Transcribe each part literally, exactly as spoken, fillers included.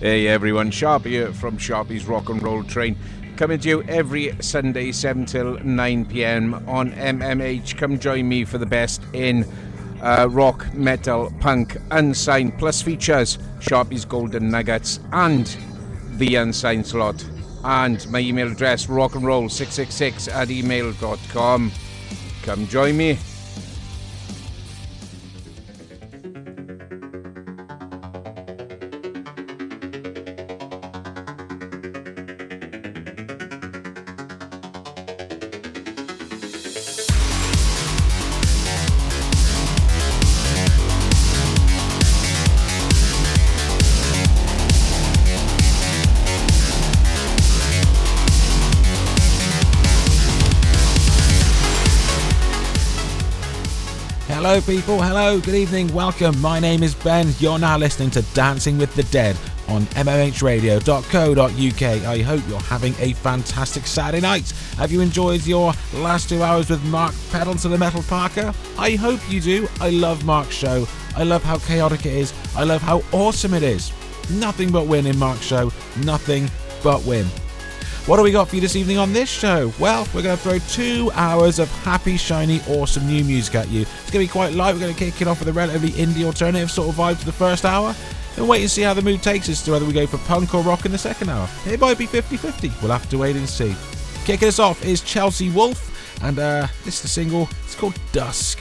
Hey everyone, Sharpie here from Sharpie's Rock and Roll Train, coming to you every Sunday seven till nine p m on M M H. Come join me for the best in uh, rock, metal, punk, unsigned, plus features Sharpie's Golden Nuggets and the unsigned slot. And my email address, rockandroll six six six at email dot com. Come join me. Hello people, hello, good evening, welcome, my name is Ben, you're now listening to Dancing with the Dead on m m h radio dot co dot u k. I hope you're having a fantastic Saturday night. Have you enjoyed your last two hours with Mark Pedal to the Metal Parker? I hope you do. I love Mark's show, I love how chaotic it is, I love how awesome it is. Nothing but win in Mark's show, nothing but win. What do we got for you this evening on this show? Well, we're going to throw two hours of happy, shiny, awesome new music at you. It's going to be quite light. We're going to kick it off with a relatively indie alternative sort of vibe to the first hour. Then wait and see how the mood takes us to whether we go for punk or rock in the second hour. It might be fifty fifty. We'll have to wait and see. Kicking us off is Chelsea Wolfe, and uh, this is the single. It's called Dusk.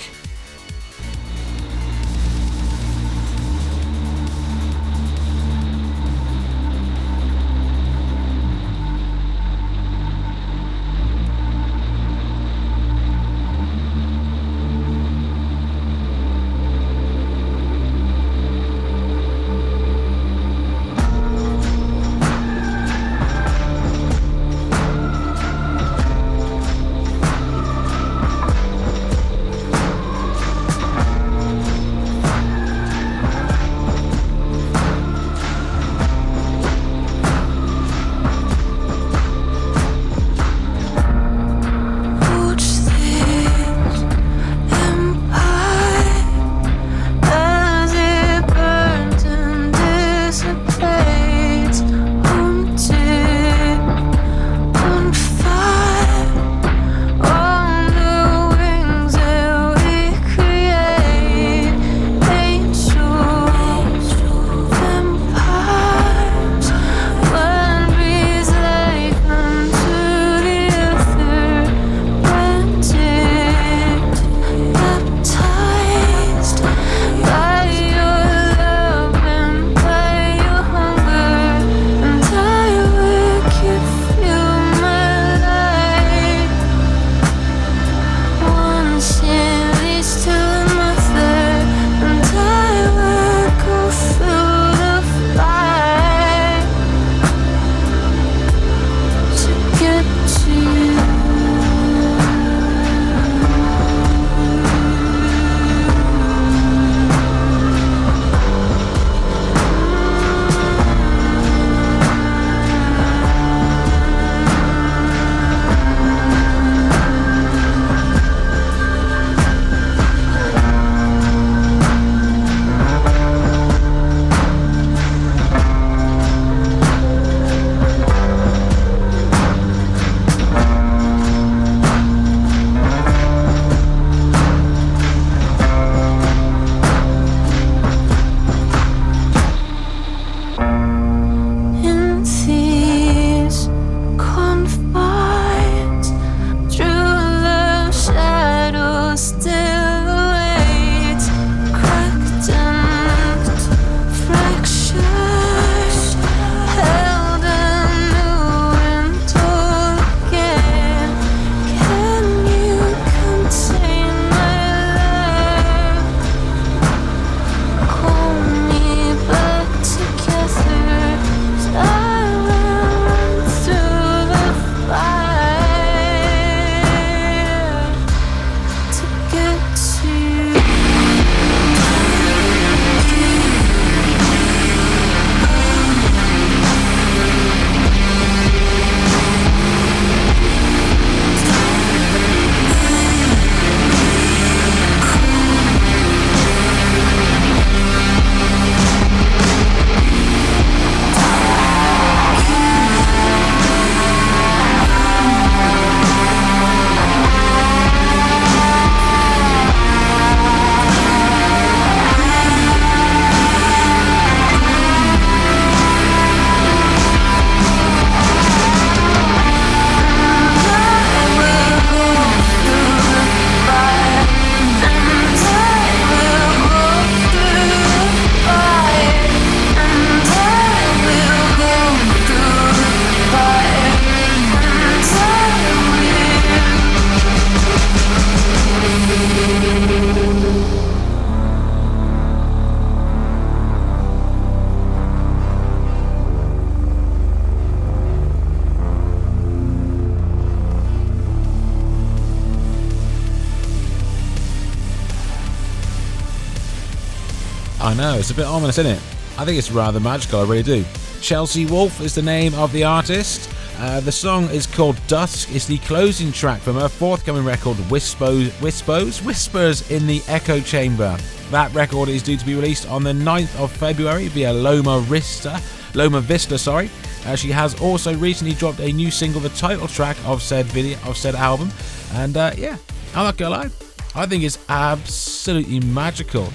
I know, it's a bit ominous, isn't it? I think it's rather magical, I really do. Chelsea Wolfe is the name of the artist. Uh, the song is called Dusk. It's the closing track from her forthcoming record, Whispos, Whispos, Whispers in the Echo Chamber. That record is due to be released on the ninth of February via Loma Vista. Loma Vista, sorry. Uh, she has also recently dropped a new single, the title track of said video of said album. And uh, yeah, I'm not gonna lie, I think it's absolutely magical.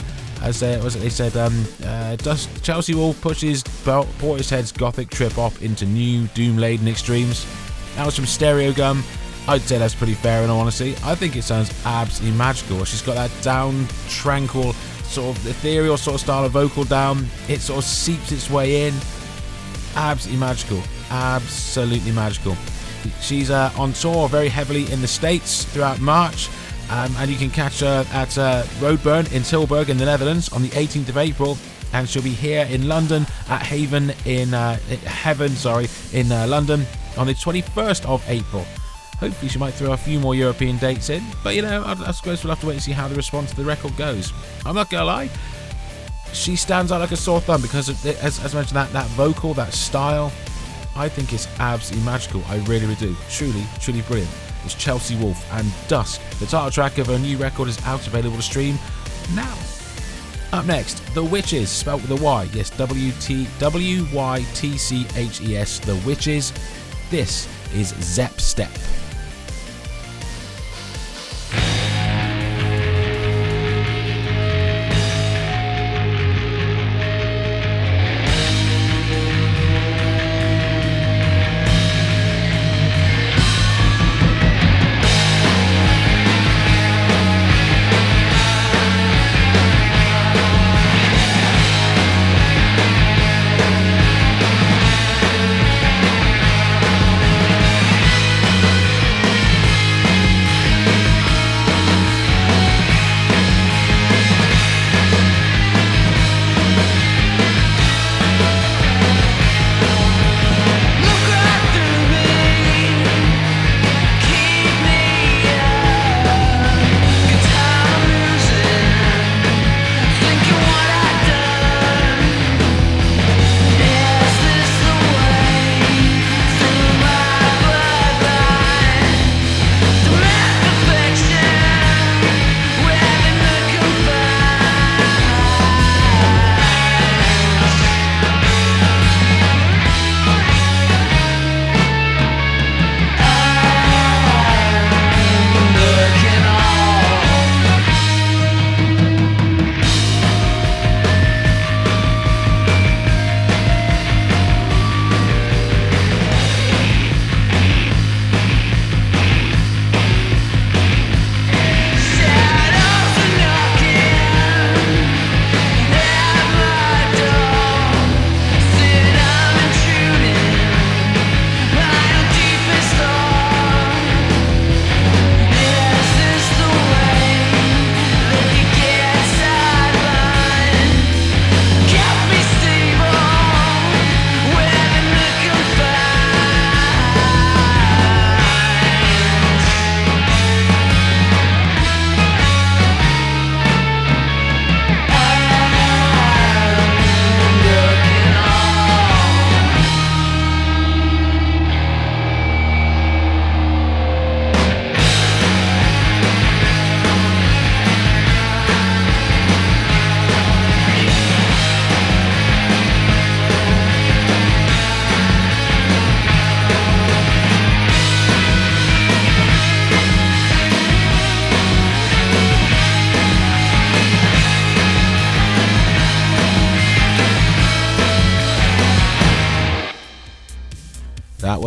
As they, was it, they said, um, uh, Chelsea Wolfe pushes Portishead's gothic trip off into new doom-laden extremes. That was from Stereo Gum. I'd say that's pretty fair in all honesty. I think it sounds absolutely magical. She's got that down, tranquil, sort of ethereal sort of style of vocal down. It sort of seeps its way in. Absolutely magical. Absolutely magical. She's uh, on tour very heavily in the States throughout March. Um, and you can catch her at uh, Roadburn in Tilburg in the Netherlands on the eighteenth of April, and she'll be here in London at Haven in uh, Heaven, sorry, in uh, London on the twenty-first of April. Hopefully, she might throw a few more European dates in, but you know, I, I suppose we'll have to wait and see how the response to the record goes. I'm not gonna lie, she stands out like a sore thumb because, of, as, as mentioned, that that vocal, that style, I think it's absolutely magical. I really, really do. Truly, truly brilliant. It's Chelsea Wolfe and Dusk. The title track of her new record is out, available to stream now. Up next, The Wytches, spelled with a Y. Yes, W T W Y T C H E S, The Wytches. This is Zep Step.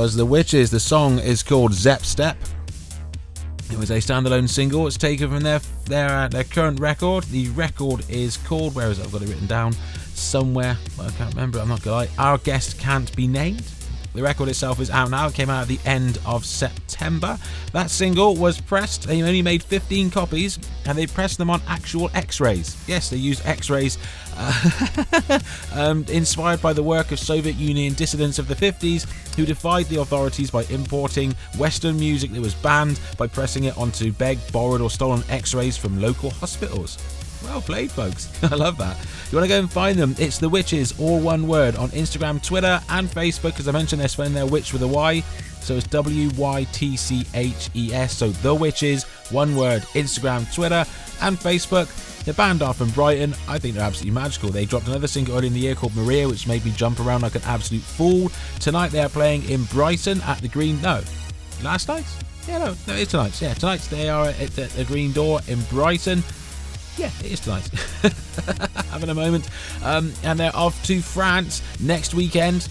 The Wytches. The song is called Zep Step. It was a standalone single. It's taken from their their uh, their current record. The record is called, where is it? I've got it written down somewhere, but I can't remember. I'm not gonna lie. Our Guest Can't Be Named. The record itself is out now. It came out at the end of September. That single was pressed. They only made fifteen copies, and they pressed them on actual X-rays. Yes, they used X-rays. Uh, um, inspired by the work of Soviet Union dissidents of the fifties who defied the authorities by importing Western music that was banned by pressing it onto begged, borrowed or stolen X-rays from local hospitals. Well played, folks. I love that. You want to go and find them? It's The Wytches, all one word, on Instagram, Twitter, and Facebook. As I mentioned, they're spelling their witch with a Y. So it's W Y T C H E S. So The Wytches, one word, Instagram, Twitter, and Facebook. The band are from Brighton. I think they're absolutely magical. They dropped another single early in the year called Maria, which made me jump around like an absolute fool. Tonight they are playing in Brighton at the Green... No. Last night? Yeah, no. No, it's tonight. Yeah, tonight they are at the, the Green Door in Brighton. Yeah, it is tonight. Having a moment. Um, and they're off to France next weekend.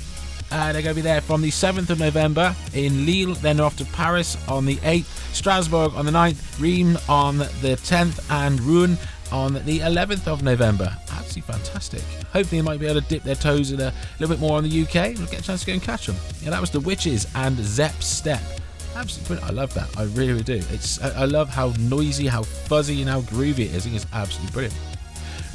Uh, they're going to be there from the seventh of November in Lille. Then they're off to Paris on the eighth, Strasbourg on the ninth, Reims on the tenth, and Rouen on the eleventh of November. Absolutely fantastic. Hopefully they might be able to dip their toes in a little bit more on the U K. We'll get a chance to go and catch them. Yeah, that was The Wytches and Zep Step. Absolutely brilliant. I love that. I really, really do. It's I love how noisy, how fuzzy, and how groovy it is. I think it's absolutely brilliant.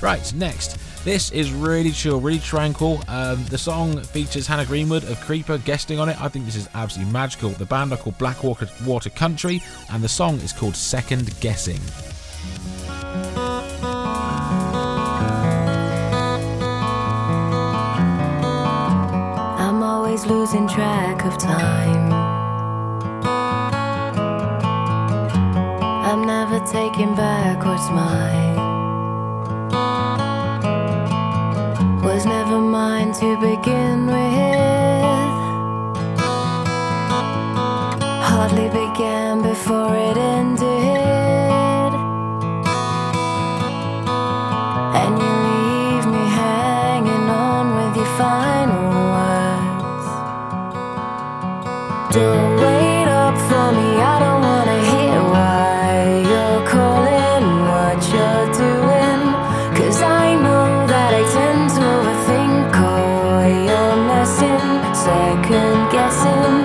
Right, next. This is really chill, really tranquil. Um, the song features Hannah Greenwood of Creeper guesting on it. I think this is absolutely magical. The band are called Blackwater Country, and the song is called Second Guessing. I'm always losing track of time. I'm never taking back what's mine. Was never mine to begin with. Hardly began before it ended. And you leave me hanging on with your final words. Don't wait up for me, I don't wanna hear why you're calling what you're doing. Cause I know that I tend to overthink all your messing, second guessing.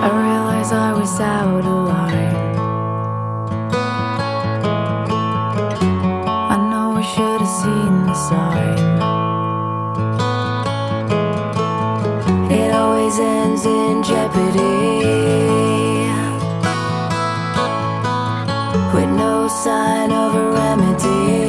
I realized I was out of line. I know I should have seen the sign. It always ends in jeopardy. Sign of a remedy.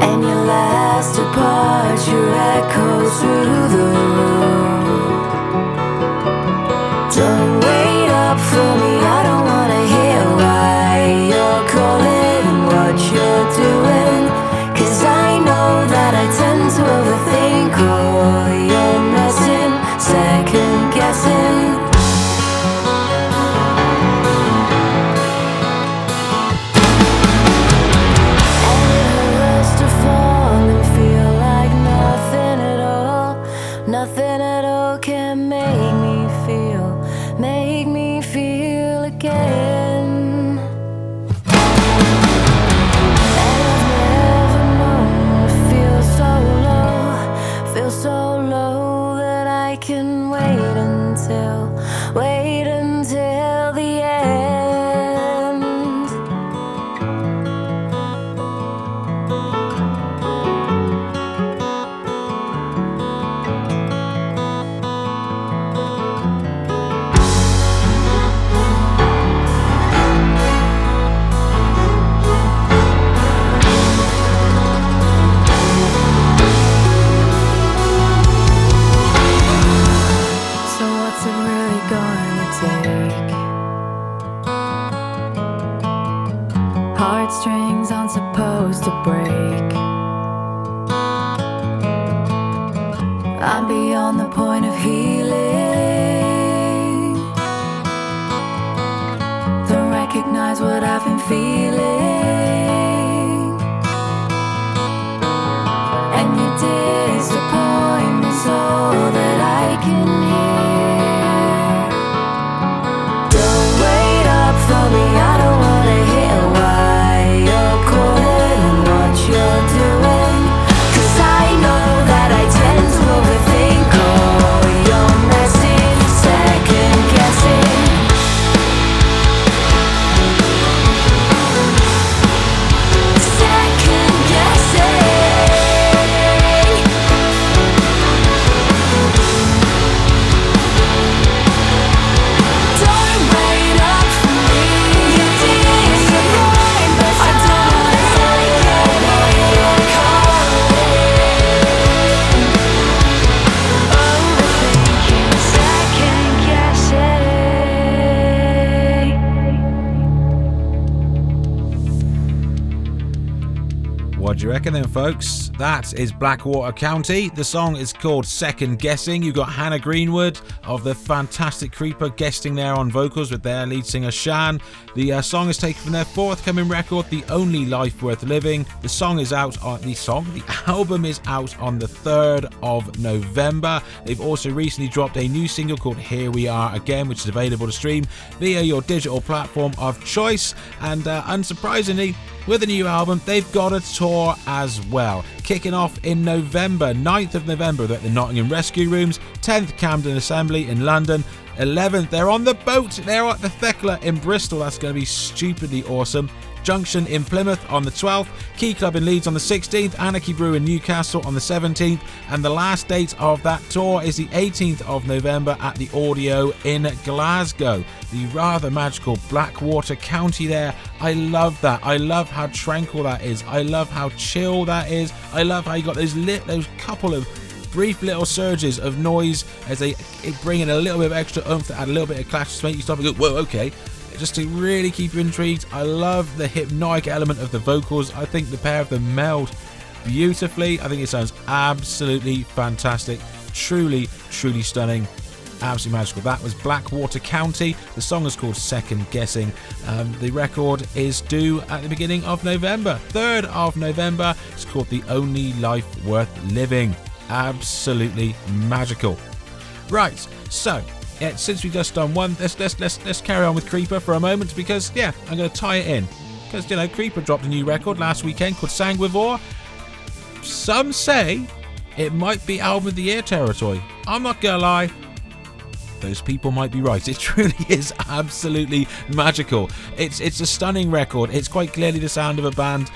And your last departure echoes through the room. Don't wait up for me, I don't wanna hear why you're calling what you're doing. Cause I know that I tend to overthink all your messing, second guessing. Heartstrings aren't supposed to break. I'm beyond the point of healing. Don't recognize what I've been feeling. And your disappointment's all that I can hear. Don't wait up for me, I don't wanna hear why you're doing. Cause I know that I tend to overthink all your messy second guessing. you reckon then, folks? That is Blackwater County. The song is called Second Guessing. You've got Hannah Greenwood of the fantastic Creeper guesting there on vocals with their lead singer Shan. The uh, song is taken from their forthcoming record, The Only Life Worth Living. The song is out on the song. The album is out on the third of November. They've also recently dropped a new single called Here We Are Again, which is available to stream via your digital platform of choice. And uh, unsurprisingly, with a new album, they've got a tour as well. Kicking off in November, ninth of November, they're at the Nottingham Rescue Rooms, tenth Camden Assembly in London, eleventh they're on the boat, they're at the Thekla in Bristol, that's going to be stupidly awesome. Junction in Plymouth on the twelfth, Key Club in Leeds on the sixteenth, Anarchy Brew in Newcastle on the seventeenth, and the last date of that tour is the eighteenth of November at the Audio in Glasgow. The rather magical Blackwater County there. I love that. I love how tranquil that is. I love how chill that is. I love how you got those lit, those couple of brief little surges of noise as they bring in a little bit of extra oomph to add a little bit of clash to make you stop and go, whoa, okay. Just to really keep you intrigued. I love the hypnotic element of the vocals. I think the pair of them meld beautifully. I think it sounds absolutely fantastic. Truly, truly stunning. Absolutely magical. That was Blackwater County. The song is called Second Guessing. Um, the record is due at the beginning of November. third of November. It's called The Only Life Worth Living. Absolutely magical. Right, so... yeah, since we've just done one, let's let's let's let's carry on with Creeper for a moment, because yeah, I'm going to tie it in, because you know Creeper dropped a new record last weekend called Sanguivore. Some say it might be album of the year territory. I'm not gonna lie, those people might be right. It truly is absolutely magical. It's it's a stunning record. It's quite clearly the sound of a band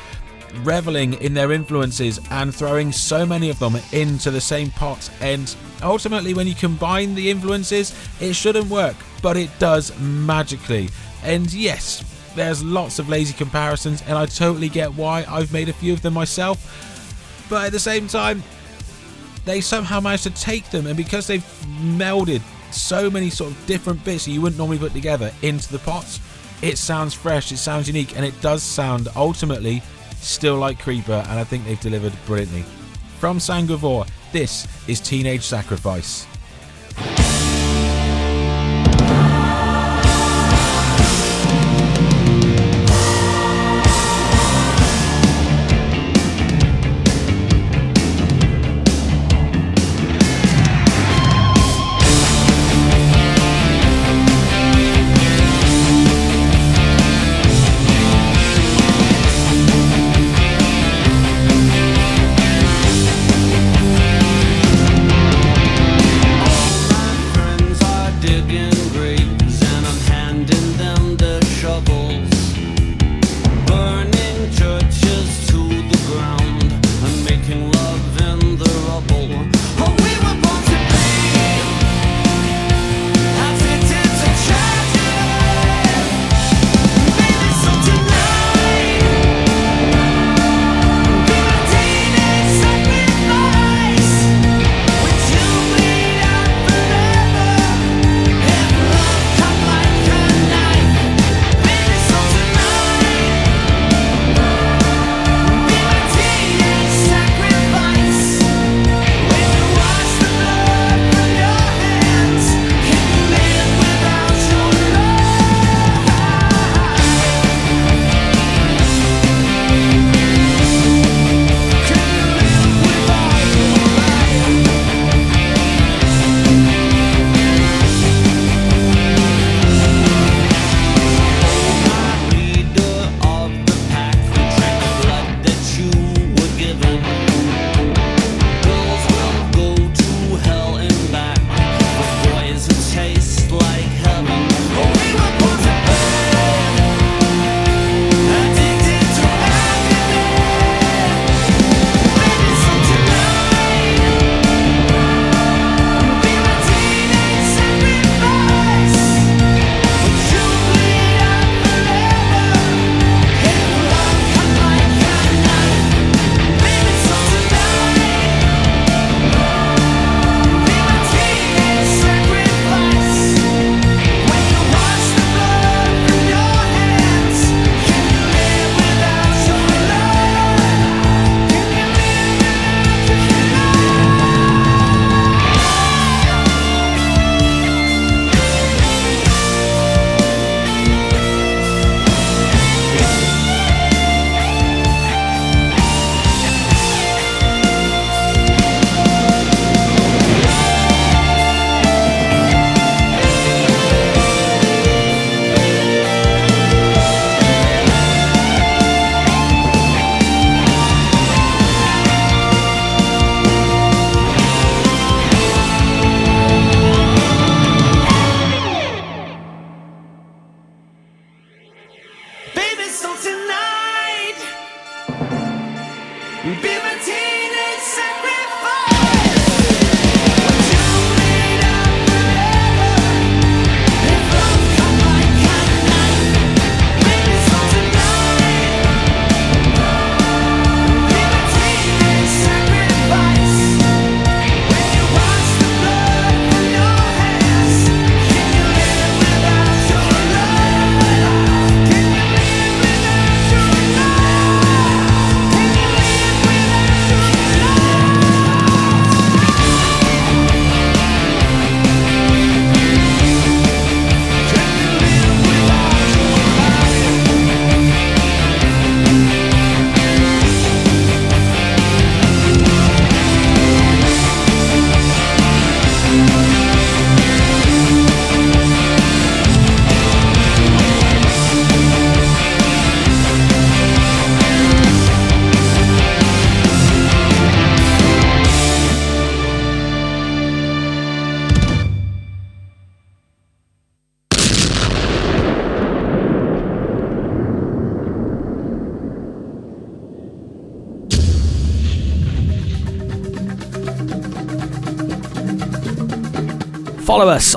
reveling in their influences and throwing so many of them into the same pot, and ultimately when you combine the influences it shouldn't work, but it does magically. And yes, there's lots of lazy comparisons and I totally get why. I've made a few of them myself, but at the same time they somehow managed to take them, and because they've melded so many sort of different bits that you wouldn't normally put together into the pots, it sounds fresh, it sounds unique, and it does sound ultimately still like Creeper, and I think they've delivered brilliantly. From Sanguivore, this is Teenage Sacrifice. follow us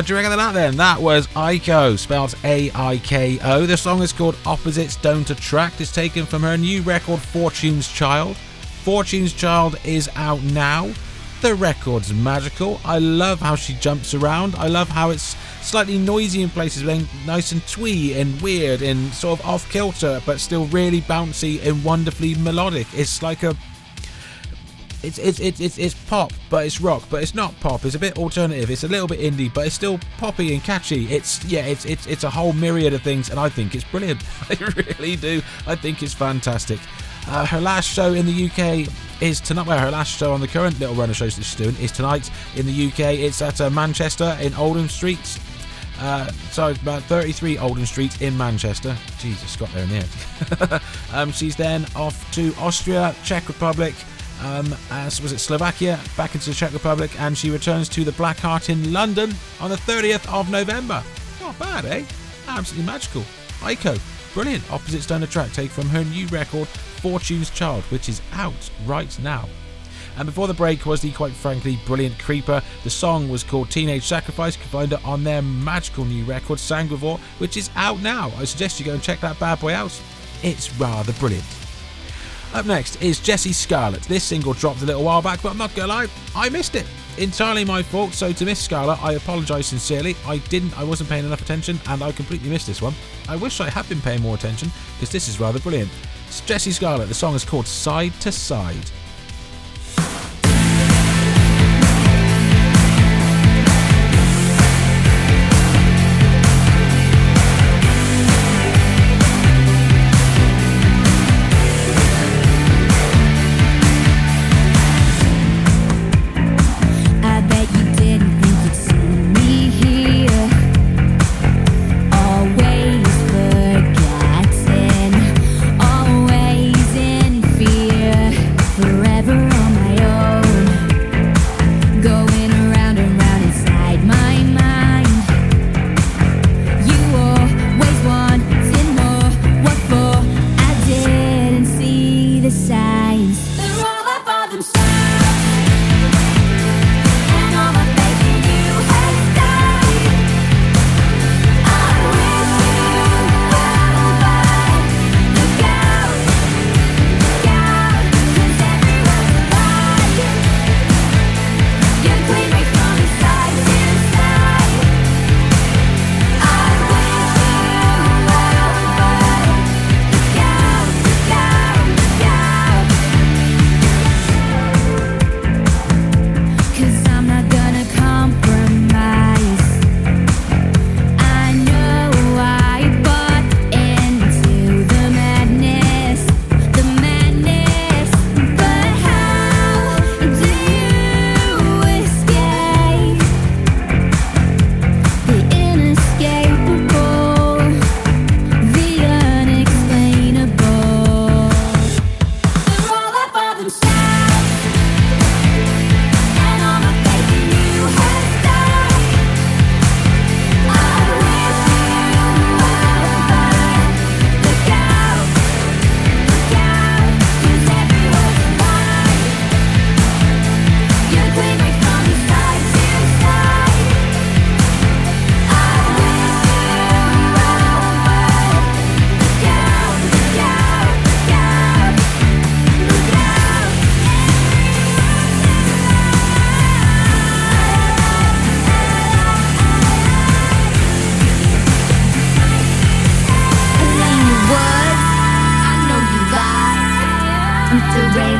Do you reckon of that then? That was Aiko, spelled A I K O. The song is called Opposites Don't Attract. It's taken from her new record, Fortune's Child. Fortune's Child is out now. The record's magical. I love how she jumps around. I love how it's slightly noisy in places, but then nice and twee and weird and sort of off-kilter, but still really bouncy and wonderfully melodic. It's like a... It's, it's it's it's it's pop, but it's rock, but it's not pop. It's a bit alternative. It's a little bit indie, but it's still poppy and catchy. It's yeah, it's it's it's a whole myriad of things, and I think it's brilliant. I really do. I think it's fantastic. Uh, her last show in the U K is tonight. Well, her last show on the current little run of shows that she's doing is tonight in the U K. It's at uh, Manchester in Oldham Street. Uh, so about thirty-three Oldham Street in Manchester. Jesus, got there in the end. um, she's then off to Austria, Czech Republic. Um, as was it Slovakia, back into the Czech Republic, and she returns to the Black Heart in London on the thirtieth of November. Not bad, eh? Absolutely magical. Aiko, brilliant. Opposites Don't Attract, take from her new record, Fortune's Child, which is out right now. And before the break was the, quite frankly, brilliant Creeper. The song was called Teenage Sacrifice. You can find it on their magical new record, Sanguivore, which is out now. I suggest you go and check that bad boy out. It's rather brilliant. Up next is Jessie Scarlet. This single dropped a little while back, but I'm not gonna lie, I missed it. Entirely my fault, so to Miss Scarlet, I apologise sincerely. I didn't, I wasn't paying enough attention, and I completely missed this one. I wish I had been paying more attention, because this is rather brilliant. It's Jessie Scarlet. The song is called Side to Side.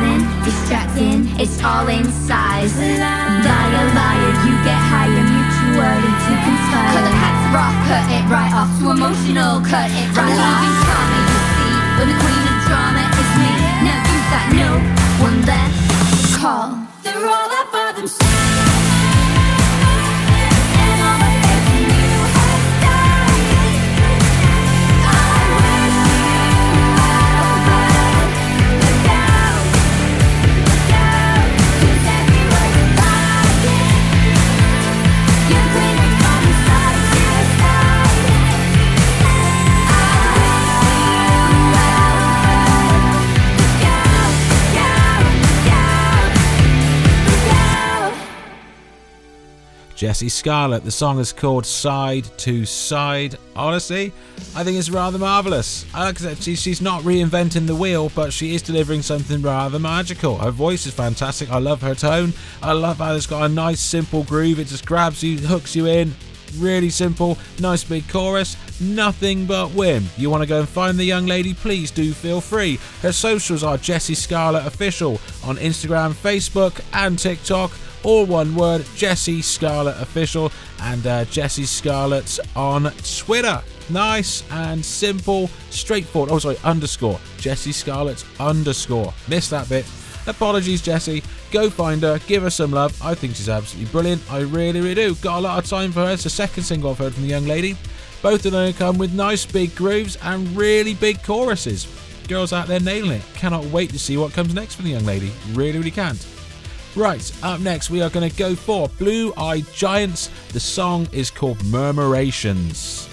Distracting, distracting, it's all in size. Liar, liar, you get higher, mute your word and to conspire. Cut the hats off, cut it right off, too emotional, cut it right off. I'm leaving karma, you see, but the queen of drama is me. Now use that no one left call. They're all up by themselves. Jessie Scarlet. The song is called Side to Side. Honestly, I think it's rather marvellous. I like that she's not reinventing the wheel, but she is delivering something rather magical. Her voice is fantastic. I love her tone. I love how it's got a nice simple groove. It just grabs you, hooks you in. Really simple, nice big chorus, nothing but win. You want to go and find the young lady, please do feel free. Her socials are Jessie Scarlet Official on Instagram, Facebook and TikTok. All one word, Jessie Scarlet Official, and uh, Jessie Scarlet on Twitter. Nice and simple, straightforward. Oh, sorry, underscore. Jessie Scarlet underscore. Missed that bit. Apologies, Jessie. Go find her, give her some love. I think she's absolutely brilliant. I really, really do. Got a lot of time for her. It's the second single I've heard from the young lady. Both of them come with nice big grooves and really big choruses. Girls out there nailing it. Cannot wait to see what comes next for the young lady. Really, really can't. Right, up next we are going to go for Blue Eyed Giants. The song is called Murmurations.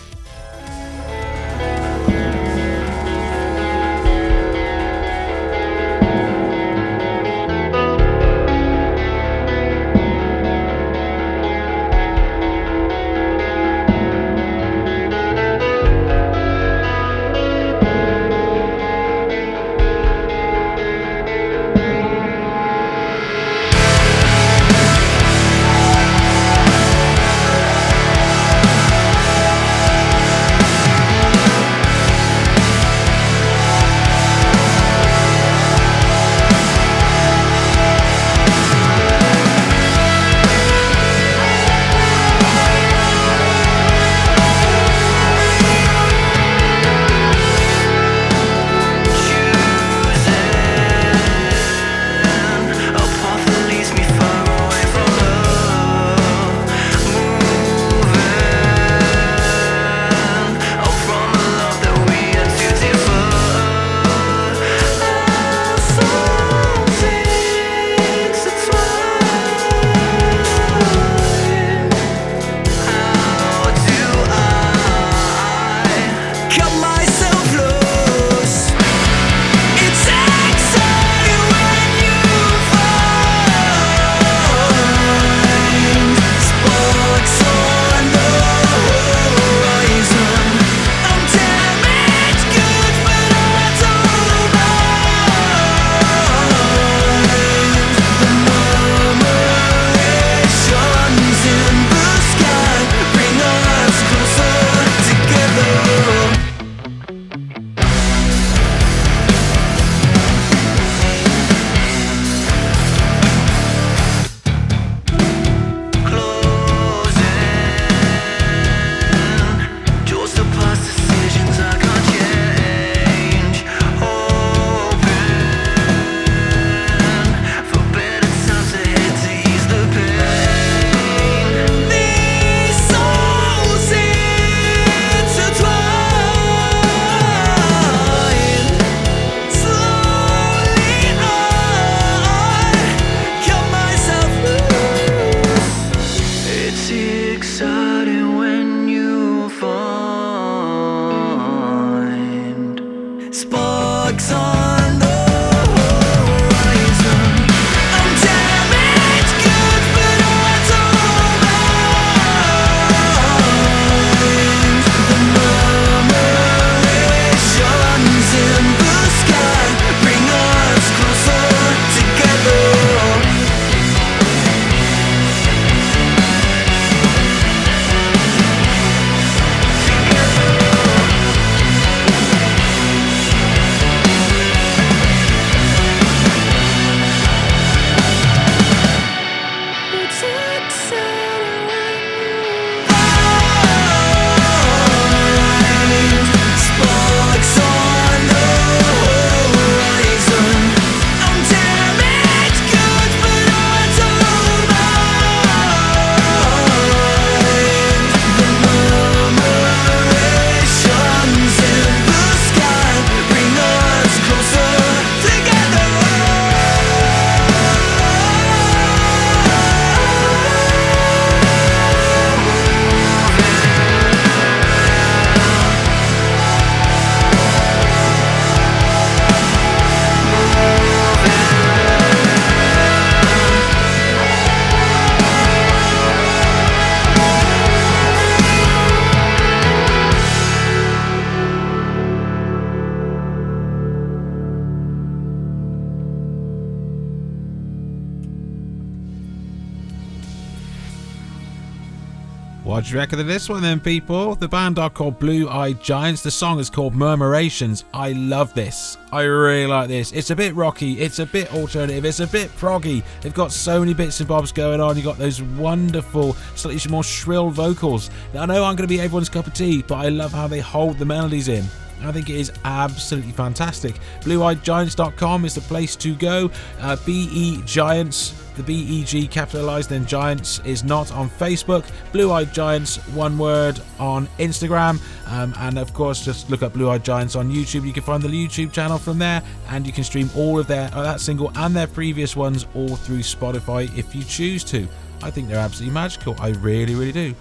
What do you reckon of this one then, people? The band are called Blue Eyed Giants. The song is called Murmurations. I love this. I really like this. It's a bit rocky. It's a bit alternative. It's a bit proggy. They've got so many bits and bobs going on. You've got those wonderful, slightly more shrill vocals. Now, I know I'm going to be everyone's cup of tea, but I love how they hold the melodies in. I think it is absolutely fantastic. blue eyed giants dot com is the place to go. Uh, B E Giants, the B E G capitalised, then Giants is not on Facebook. Blue Eyed Giants, one word, on Instagram. Um, and of course, just look up Blue Eyed Giants on YouTube. You can find the YouTube channel from there, and you can stream all of their uh, that single and their previous ones all through Spotify if you choose to. I think they're absolutely magical. I really, really do.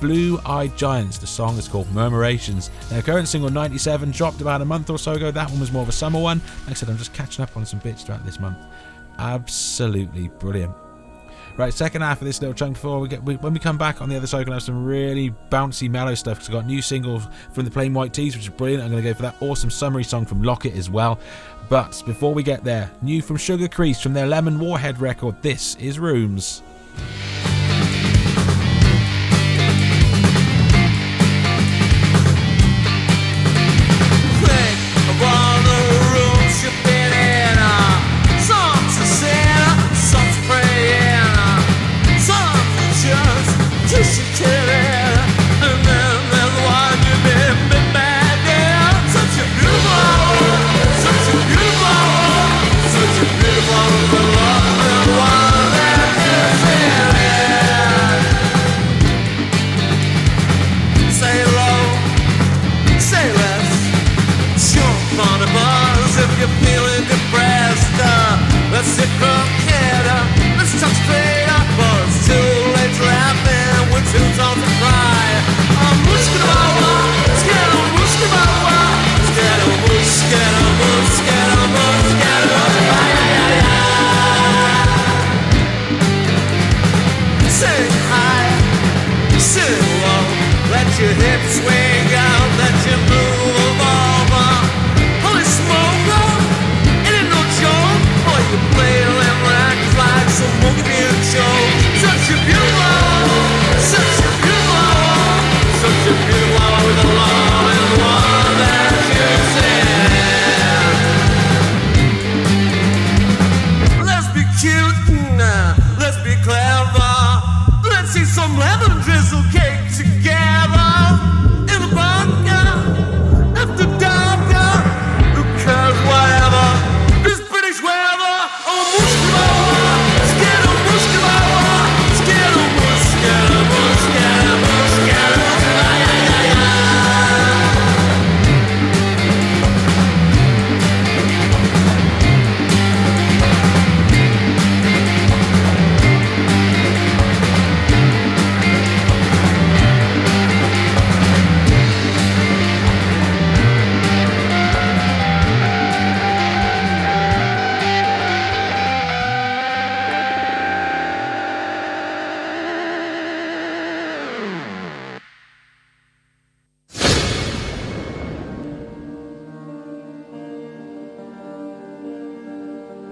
Blue Eyed Giants. The song is called Murmurations. Their current single, ninety-seven, dropped about a month or so ago. That one was more of a summer one. Like I said, I'm just catching up on some bits throughout this month. Absolutely brilliant. Right, second half of this little chunk before we get we, when we come back on the other side, we're gonna have some really bouncy, mellow stuff because I've got new singles from the Plain White T's, which is brilliant. I'm gonna go for that awesome summary song from Locket as well. But before we get there, new from Sugar Crease from their Lemon Warhead record. This is Rooms.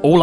All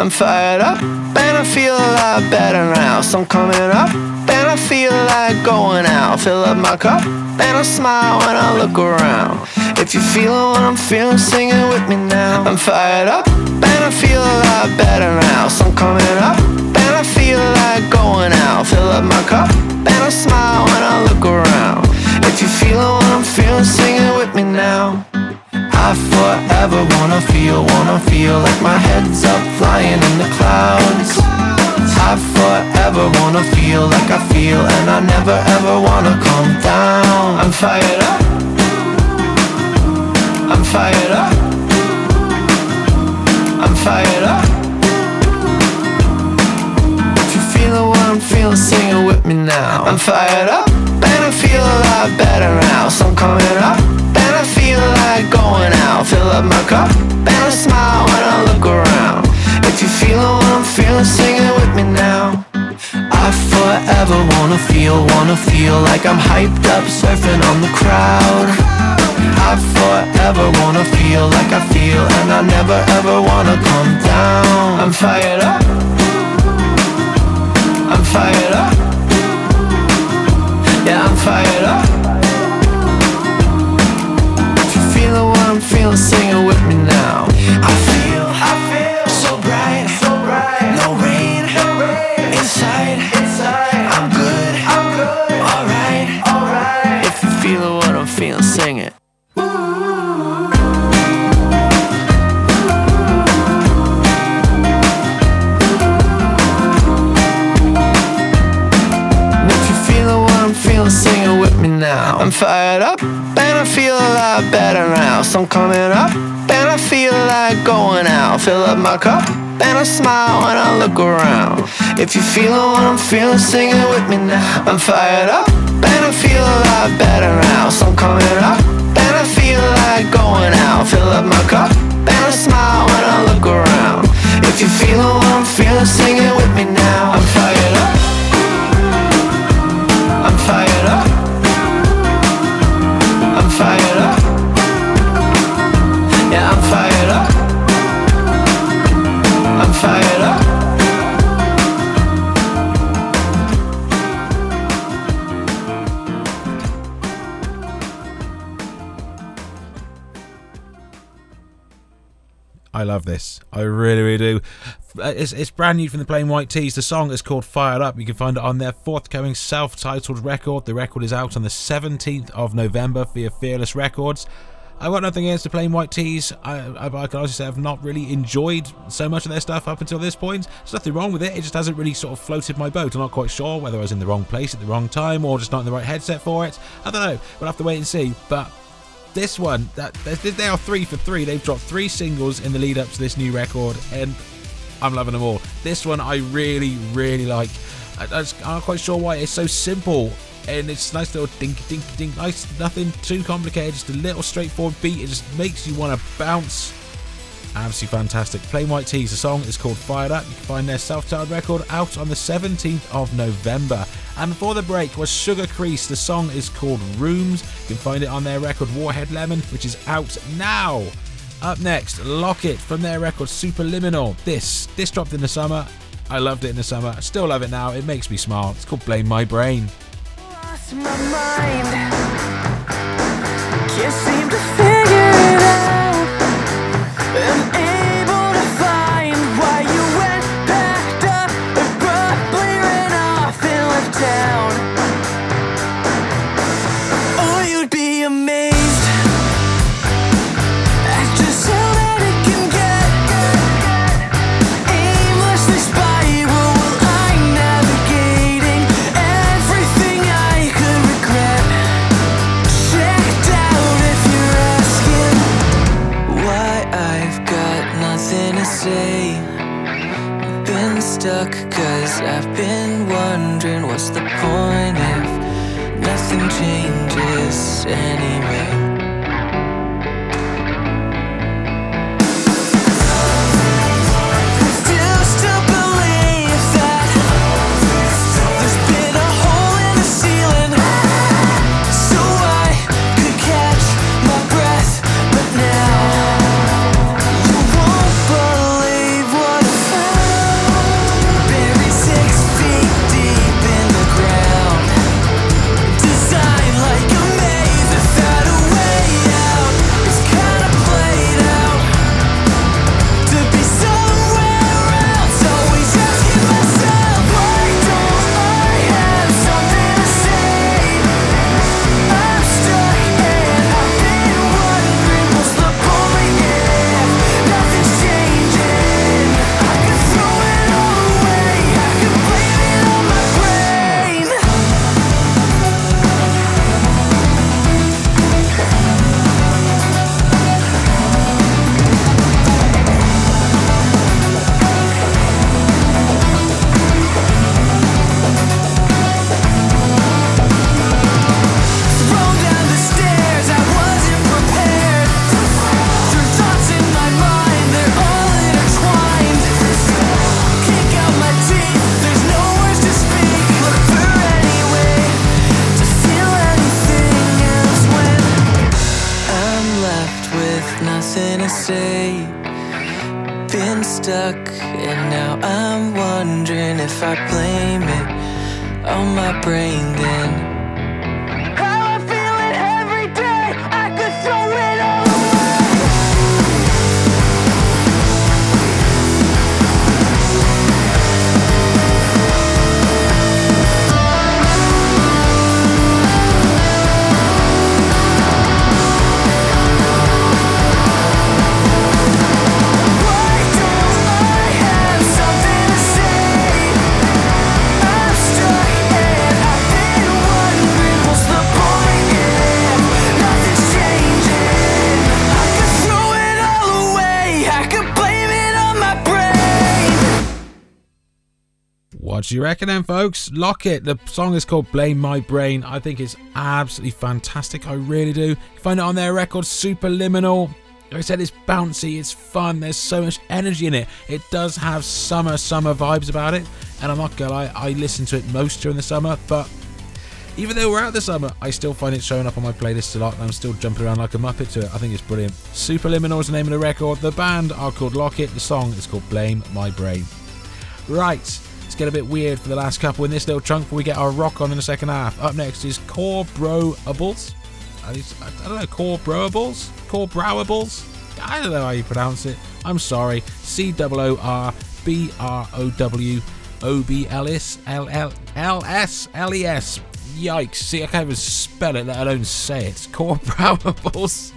I'm fired up, and I feel a lot better now. So I'm coming up, and I feel like going out. Fill up my cup, and I smile when I look around. If you're feeling what I'm feeling, sing it with me now. I'm fired up, and I feel a lot better now. So I'm coming up, and I feel like going out. Fill up my cup, and I smile when I look around. If you're feeling what I'm feeling, sing it with me now. I forever wanna feel, wanna feel like my head's up flying in the clouds. I forever wanna feel like I feel, and I never ever wanna come down. I'm fired up, I'm fired up, I'm fired up. If you're feeling what I'm feeling, sing it with me now. I'm fired up, and I feel a lot better now. So I'm coming up, feel like going out. Fill up my cup and I smile when I look around. If you're feeling what I'm feeling, sing it with me now. I forever wanna feel, wanna feel like I'm hyped up, surfing on the crowd. I forever wanna feel like I feel, and I never ever wanna come down. I'm fired up, I'm fired up, yeah, I'm fired up. If you're feeling what I'm feeling, sing it with me now. I feel, I feel so bright, so bright. No rain, no rain inside, inside. I'm good, I'm good. Alright, alright. If you're feeling what I'm feeling, sing it. Singing with me now. I'm fired up and I feel a lot better now. So I'm coming up and I feel like going out. Fill up my cup and I smile when I look around. If you're feeling what I'm feeling, sing it with me now. I'm fired up and I feel a lot better now. So I'm coming up and I feel like going out. Fill up my cup and I smile when I look around. If you're feeling what I'm feeling, sing it with me now. I'm fired up, I'm fired up, I'm fired up, yeah, I'm fired up, I'm fired up. I love this. I really, really do. It's, it's brand new from the Plain White T's. The song is called Fired Up. You can find it on their forthcoming self-titled record. The record is out on the seventeenth of November via Fearless Records. I've got nothing against the Plain White T's. I, I, I can honestly say I've not really enjoyed so much of their stuff up until this point. There's nothing wrong with it. It just hasn't really sort of floated my boat. I'm not quite sure whether I was in the wrong place at the wrong time or just not in the right headset for it. I don't know. We'll have to wait and see. But this one, that they are three for three. They've dropped three singles in the lead up to this new record, and I'm loving them all. This one I really, really like. I, I just, I'm not quite sure why. It's so simple, and it's nice little dink, dink, dink. Nice, nothing too complicated. Just a little straightforward beat. It just makes you want to bounce. Absolutely fantastic. Plain White T's. The song is called Fired Up. You can find their self-titled record out on the seventeenth of November. And for the break was Sugar Crease. The song is called Rooms. You can find it on their record Warhead Lemon, which is out now. Up next, Locket from their record Superliminal. This, this dropped in the summer. I loved it in the summer. I still love it now. It makes me smile. It's called Blame My Brain. Lost my mind. Can't seem to figure it out. Cause I've been wondering what's the point if nothing changes anyway. That away. stuck, and now I'm wondering if I blame it on my brain then. What do you reckon then, folks? Locket. The song is called Blame My Brain. I think it's absolutely fantastic. I really do. You find it on their record, Superliminal. Like I said, it's bouncy, it's fun, there's so much energy in it. It does have summer, summer vibes about it. And I'm not gonna lie, I listen to it most during the summer, but even though we're out this summer, I still find it showing up on my playlist a lot, and I'm still jumping around like a muppet to it. I think it's brilliant. Superliminal is the name of the record. The band are called Locket. The song is called Blame My Brain. Right. Get a bit weird for the last couple in this little chunk before we get our rock on in the second half. Up next is Coor Brow Obles. I don't know, Coor Brow Obles? Coor Brow Obles? I don't know how you pronounce it. I'm sorry. C O O R B R O W O B L S L L L S L E S. Yikes. See, I can't even spell it, let alone say it. It's Coor Brow Obles.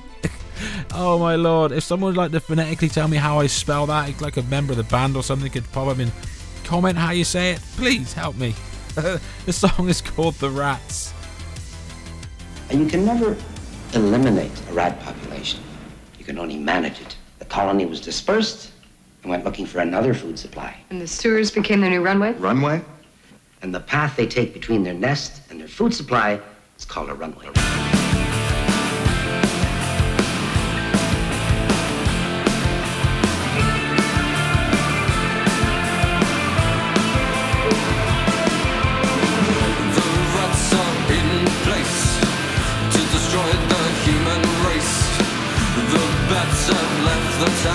Oh my lord. If someone would like to phonetically tell me how I spell that, like a member of the band or something could pop up in comment how you say it, please help me. The song is called The Rats. And you can never eliminate a rat population. You can only manage it. The colony was dispersed and went looking for another food supply. And the sewers became their new runway? Runway? And the path they take between their nest and their food supply is called a runway. A runway. Oh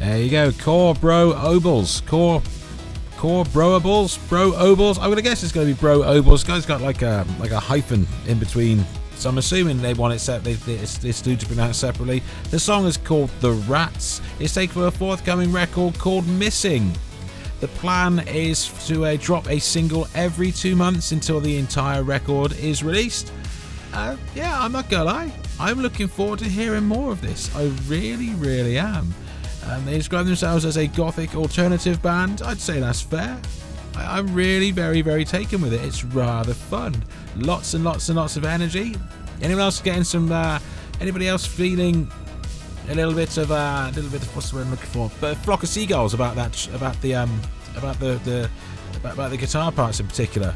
There you go. Coor Brow Obles. Coor Coor Brow Obles. Brow Obles. I'm gonna guess it's gonna be Brow Obles. This guy's got like a like a hyphen in between. So I'm assuming they want it set. They, they, it's, it's due to pronounce separately. The song is called "The Rats." It's taken from a forthcoming record called "Missing." The plan is to uh, drop a single every two months until the entire record is released. Uh, yeah, I'm not gonna lie. I'm looking forward to hearing more of this. I really, really am. Um, they describe themselves as a gothic alternative band. I'd say that's fair. I, I'm really very, very taken with it. It's rather fun. Lots and lots and lots of energy. Anyone else getting some? Uh, anybody else feeling a little bit of uh, a little bit of what's the word I'm looking for? But a flock of seagulls about that, about the um, about the the about, about the guitar parts in particular.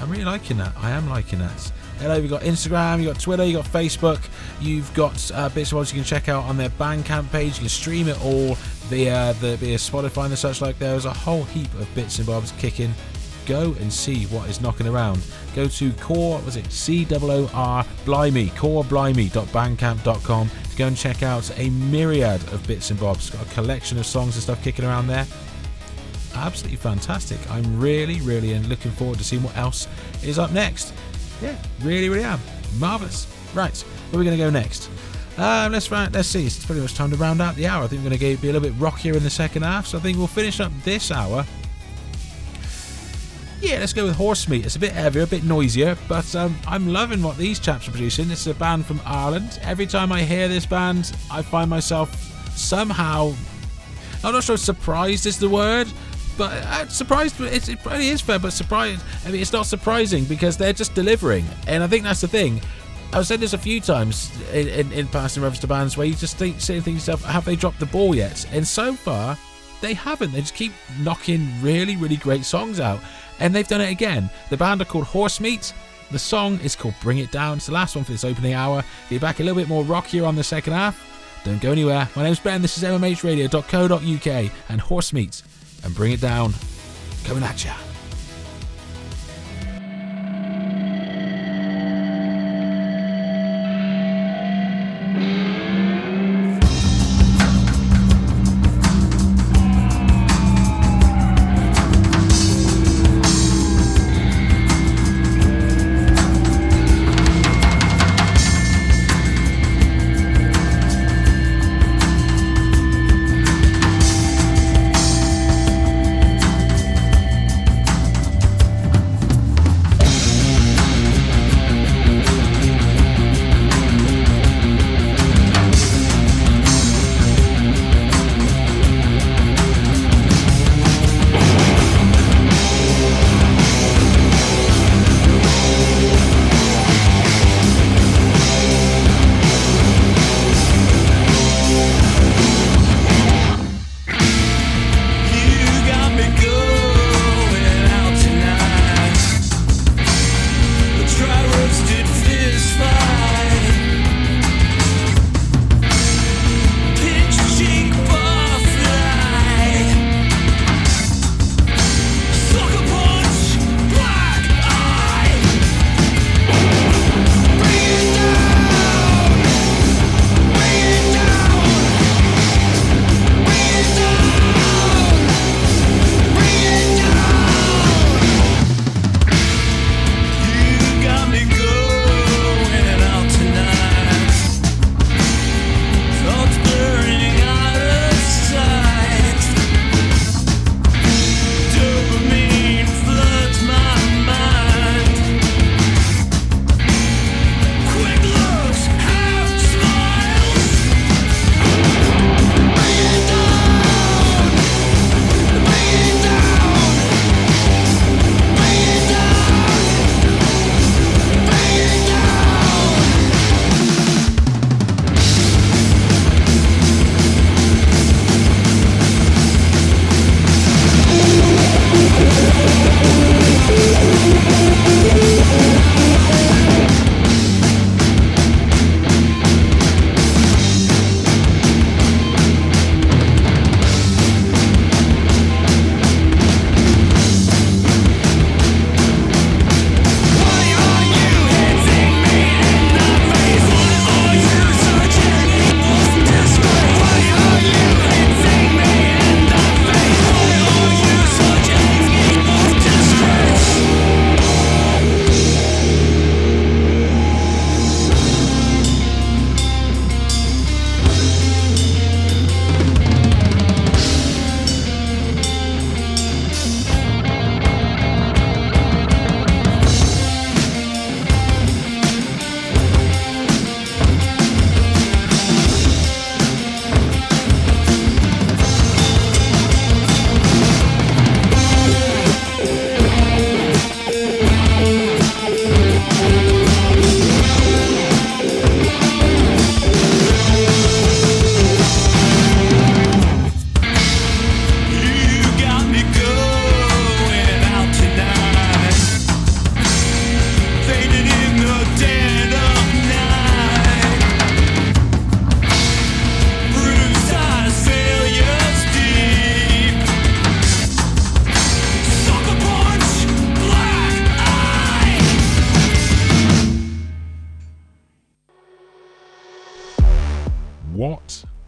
I'm really liking that. I am liking that. Hello, you've got Instagram, you've got Twitter, you've got Facebook, you've got uh, bits and bobs you can check out on their Bandcamp page. You can stream it all via, the, via Spotify and the such like. There's a whole heap of bits and bobs kicking. Go and see what is knocking around. Go to Coor, was it C O O R Blimey, coor blimey dot bandcamp dot com to go and check out a myriad of bits and bobs. Got a collection of songs and stuff kicking around there. Absolutely fantastic. I'm really, really looking forward to seeing what else is up next. Yeah, really, really am. Marvellous. Right, where are we going to go next? Um, let's let's see. It's pretty much time to round out the hour. I think we're going to be a little bit rockier in the second half, so I think we'll finish up this hour. Yeah, let's go with Horsemeat. It's a bit heavier, a bit noisier, but um, I'm loving what these chaps are producing. This is a band from Ireland. Every time I hear this band, I find myself somehow... I'm not sure if surprised is the word, but uh, surprised, it's, it probably is fair, but surprised, I mean, it's not surprising because they're just delivering. And I think that's the thing. I've said this a few times in, in, in past in reference to bands where you just think, sit and think to yourself, have they dropped the ball yet? And so far, they haven't. They just keep knocking really, really great songs out. And they've done it again. The band are called Horsemeat. The song is called Bring It Down. It's the last one for this opening hour. Be back a little bit more rockier on the second half. Don't go anywhere. My name's Ben. This is m m h radio dot co dot u k and Horsemeat. And Bring It Down, coming at ya.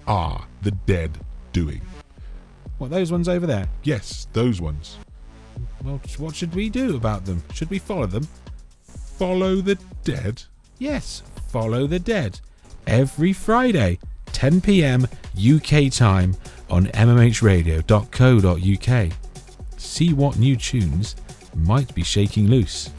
are the dead doing? What, those ones over there? Yes, those ones. Well, what should we do about them? Should we follow them? Follow the dead? Yes, follow the dead. Every Friday, ten p.m. U K time on m m h radio dot co dot u k. See what new tunes might be shaking loose.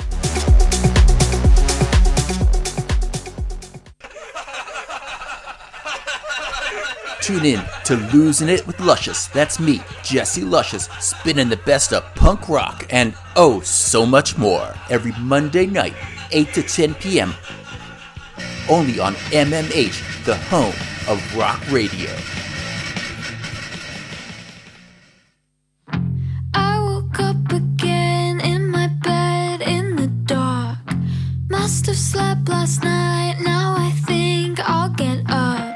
Tune in to Losing It with Luscious. That's me, Jessie Luscious, spinning the best of punk rock and oh so much more every Monday night, eight to ten p.m. only on M M H, the home of rock radio. I woke up again in my bed in the dark. Must have slept last night, now I think I'll get up.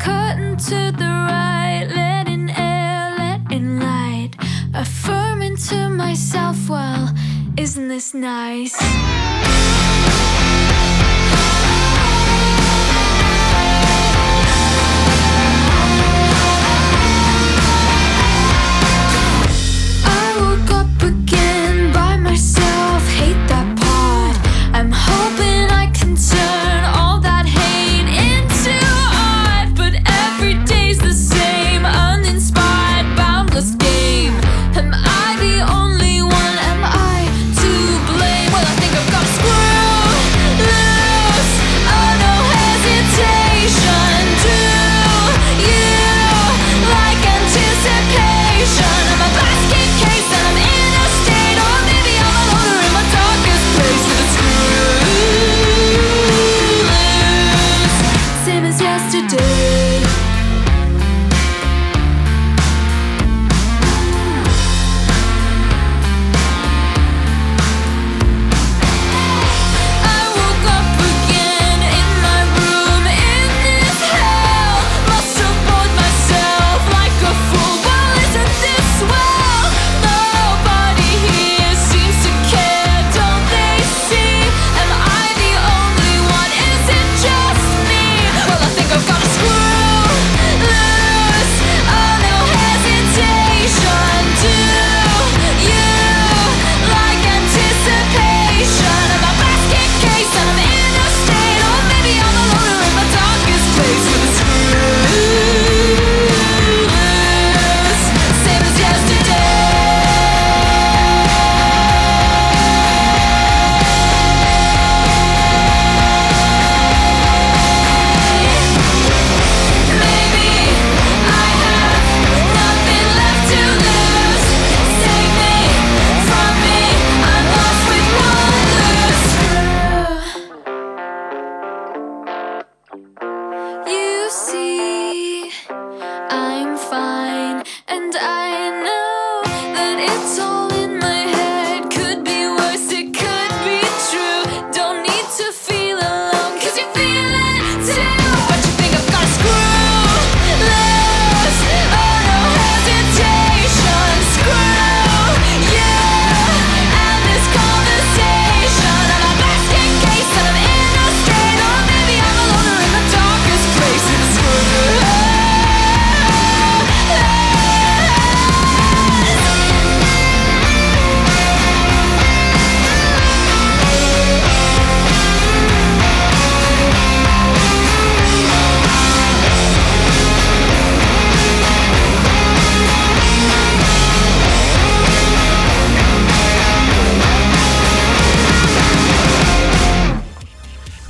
Curtain to the right, letting air, letting light. Affirming to myself, well, isn't this nice?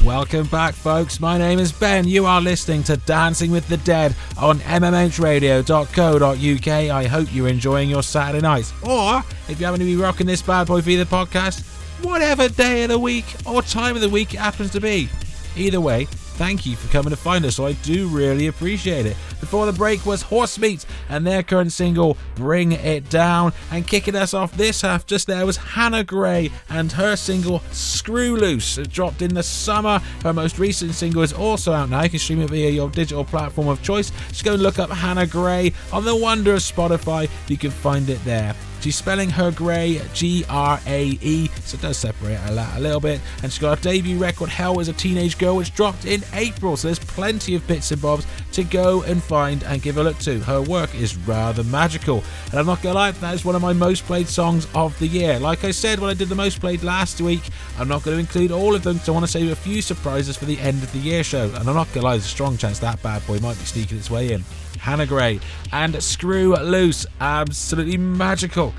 Welcome back, folks. My name is Ben. You are listening to Dancing with the Dead on m m h radio dot co dot u k. I hope you're enjoying your Saturday nights. Or, if you happen to be rocking this bad boy via the podcast, whatever day of the week or time of the week it happens to be. Either way, thank you for coming to find us. I do really appreciate it. Before the break was Horsemeat and their current single, Bring It Down. And kicking us off this half just there was Hannah Gray and her single, Screw Loose. It dropped in the summer. Her most recent single is also out now. You can stream it via your digital platform of choice. Just go and look up Hannah Gray on the wonder of Spotify. You can find it there. She's spelling her Grey, G R A E, so it does separate her a little bit. And she's got her debut record, Hell Is a Teenage Girl, which dropped in April. So there's plenty of bits and bobs to go and find and give a look to. Her work is rather magical, and I'm not gonna lie, that is one of my most played songs of the year. Like I said when I did the most played last week, I'm not going to include all of them because I want to save a few surprises for the end of the year show, and I'm not gonna lie, there's a strong chance that bad boy might be sneaking its way in. Hannah Grey and Screw Loose, absolutely magical.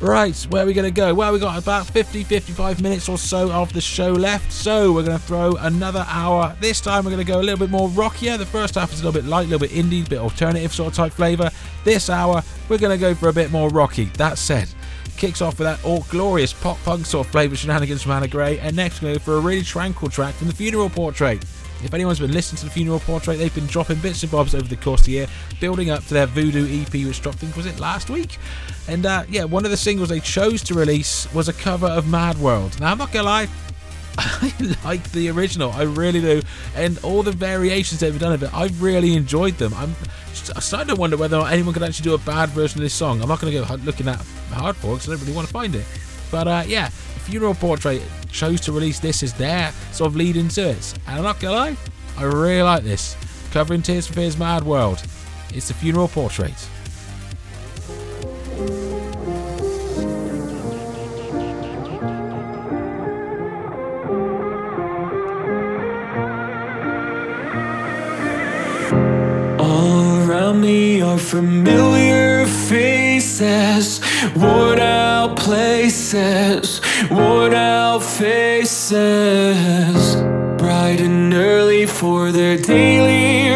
Right, where are we going to go? Well, we've got about fifty, fifty-five minutes or so of the show left, so we're going to throw another hour. This time we're going to go a little bit more rockier. The first half is a little bit light, a little bit indie, a bit alternative sort of type flavour. This hour, we're going to go for a bit more rocky. That said, kicks off with that all glorious pop punk sort of flavour shenanigans from Hannah Grey, and next we're going to go for a really tranquil track from The Funeral Portrait. If anyone's been listening to The Funeral Portrait, they've been dropping bits and bobs over the course of the year, building up to their Voodoo E P, which dropped, I think, was it last week? And uh, yeah, one of the singles they chose to release was a cover of Mad World. Now, I'm not going to lie, I like the original, I really do, and all the variations they've done of it, I've really enjoyed them. I'm starting to wonder whether or not anyone could actually do a bad version of this song. I'm not going to go looking that hard for it because I don't really want to find it. But uh, yeah, Funeral Portrait chose to release this as their sort of lead into it, and I'm not gonna lie, I really like this. Covering Tears for Fears, Mad World. It's The Funeral Portrait. All around me are familiar faces, worn out places, worn out faces, bright and early for their daily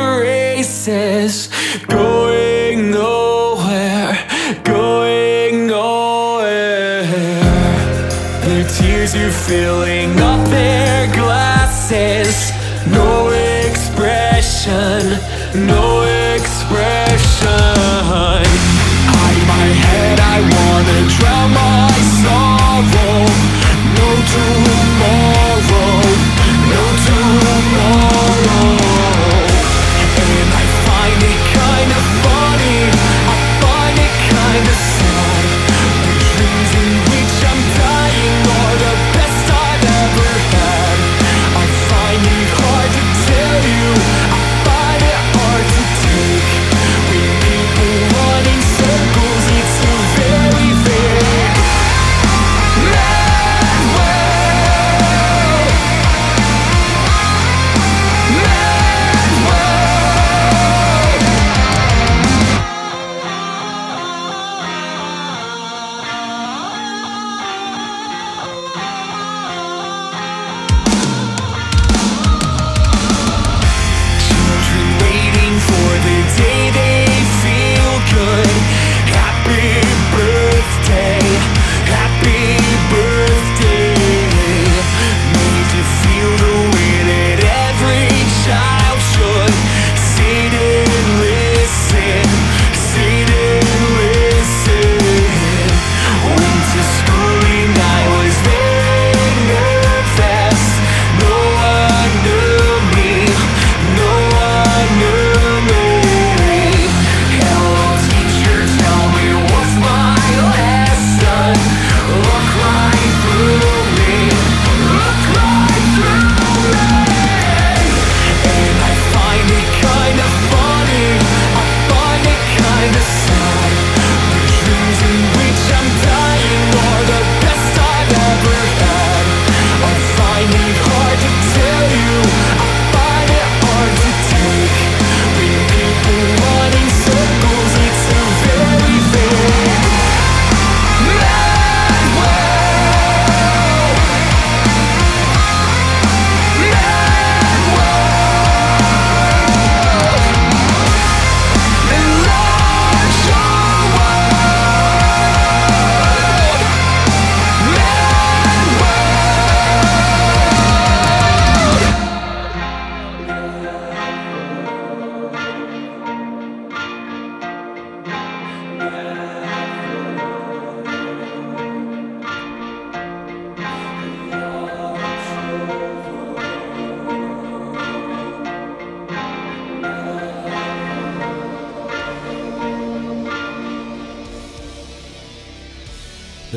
races, going nowhere, going nowhere. Their tears are filling up their glasses, no expression, no expression. Hide my head, I wanna drown my sorrow. No tomorrow, no tomorrow. And I find it kind of funny, I find it kind of sad. The dreams in which I'm dying are the best I've ever had. I find it hard to tell you, I find it hard to take. With people running circles, it's so very vague.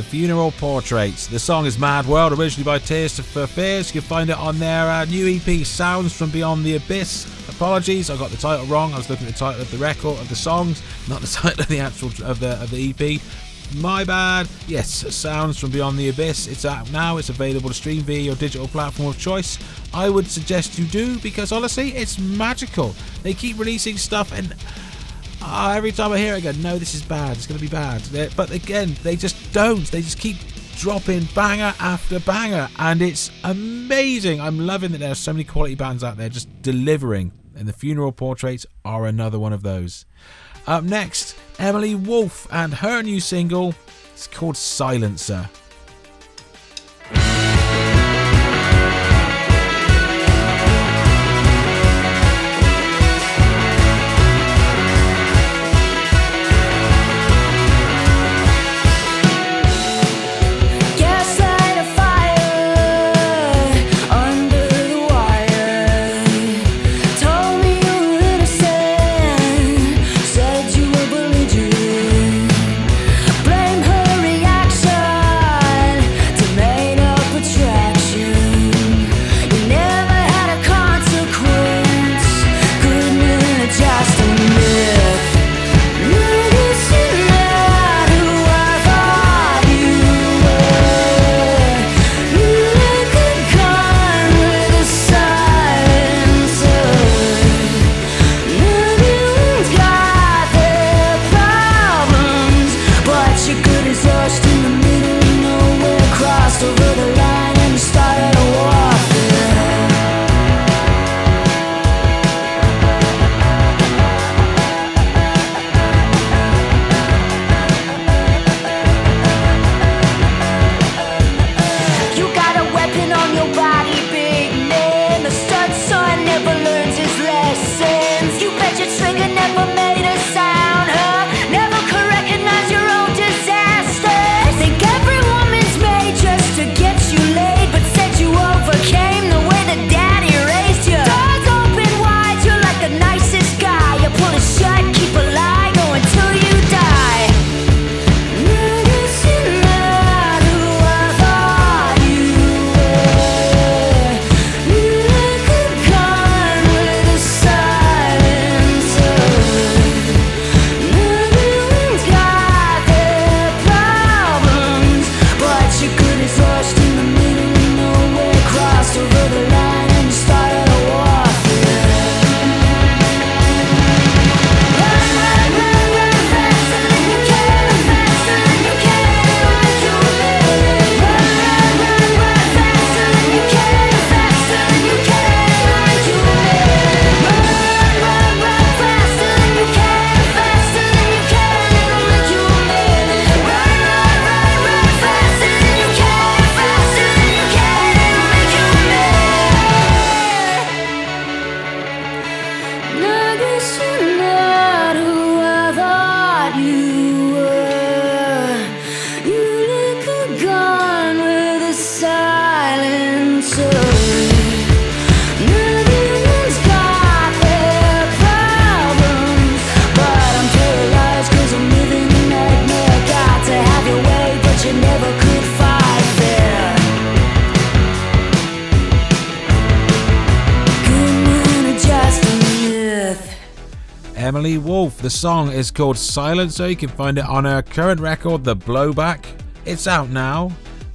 Funeral Portraits. The song is Mad World, originally by Tears for Fears. You can find it on their uh, new E P, Sounds from Beyond the Abyss. apologies, I got the title wrong. I was looking at the title of the record of the songs, not the title of the actual of the of the E P. My bad. Yes, Sounds from Beyond the Abyss. It's out now. It's available to stream via your digital platform of choice. I would suggest you do, because honestly, it's magical. They keep releasing stuff, and uh, every time I hear it, I go, no, this is bad. It's going to be bad. They're, but again, they just don't. They just keep dropping banger after banger, and it's amazing. I'm loving that there are so many quality bands out there just delivering, and the Funeral Portraits are another one of those. Up next, Emily Wolfe and her new single, it's called Silencer. Emily Wolfe. The song is called Silencer. You can find it on her current record, The Blowback. It's out now.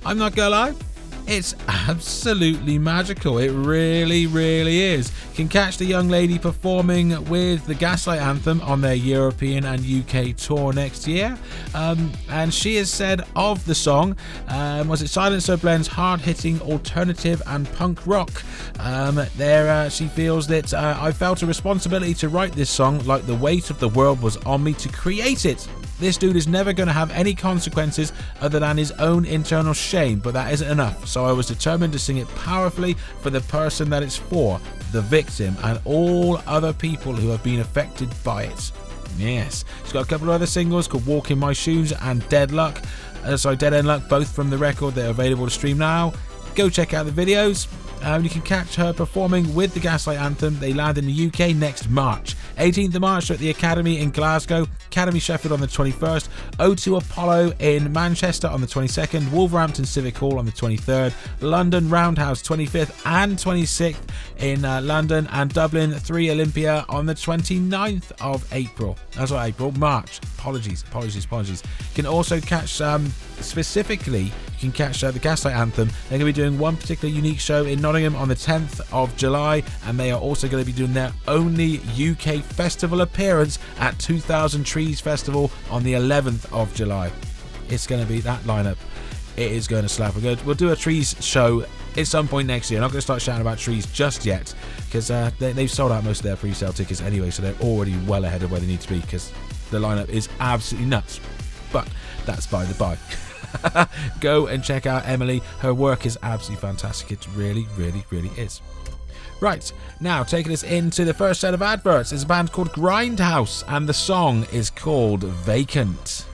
I'm not gonna lie, it's absolutely magical. It really, really is. You can catch the young lady performing with the Gaslight Anthem on their European and U K tour next year. Um, and she has said of the song, um, was it Silencer blends hard-hitting alternative and punk rock. Um, there, uh, she feels that uh, I felt a responsibility to write this song, like the weight of the world was on me to create it. This dude is never going to have any consequences other than his own internal shame, but that isn't enough. So I was determined to sing it powerfully for the person that it's for, the victim, and all other people who have been affected by it. Yes. She's got a couple of other singles called Walk in My Shoes and Dead Luck. Uh, sorry, Dead End Luck, both from the record. They're available to stream now. Go check out the videos. Um, you can catch her performing with the Gaslight Anthem. They land in the U K next March. eighteenth of March at the Academy in Glasgow, Academy Sheffield on the twenty-first, O two Apollo in Manchester on the twenty-second, Wolverhampton Civic Hall on the twenty-third, London Roundhouse twenty-fifth and twenty-sixth in uh, London, and Dublin three Olympia on the twenty-ninth of April. That's not April, March. Apologies, apologies, apologies. You can also catch, um, specifically, you can catch uh, the Gaslight Anthem. They're going to be doing one particular unique show in Nottingham on the tenth of July, and they are also going to be doing their only U K festival appearance at two thousand Trees Festival on the eleventh of July. It's going to be that lineup. It is going to slap. We're good. We'll do a Trees show at some point next year. I'm not going to start shouting about Trees just yet, because uh, they, they've sold out most of their pre-sale tickets anyway, so they're already well ahead of where they need to be, because the lineup is absolutely nuts. But that's by the by. Go and check out Emily. Her work is absolutely fantastic. It really, really, really is. Right, now taking us into the first set of adverts is a band called Grindhouse, and the song is called Vacant.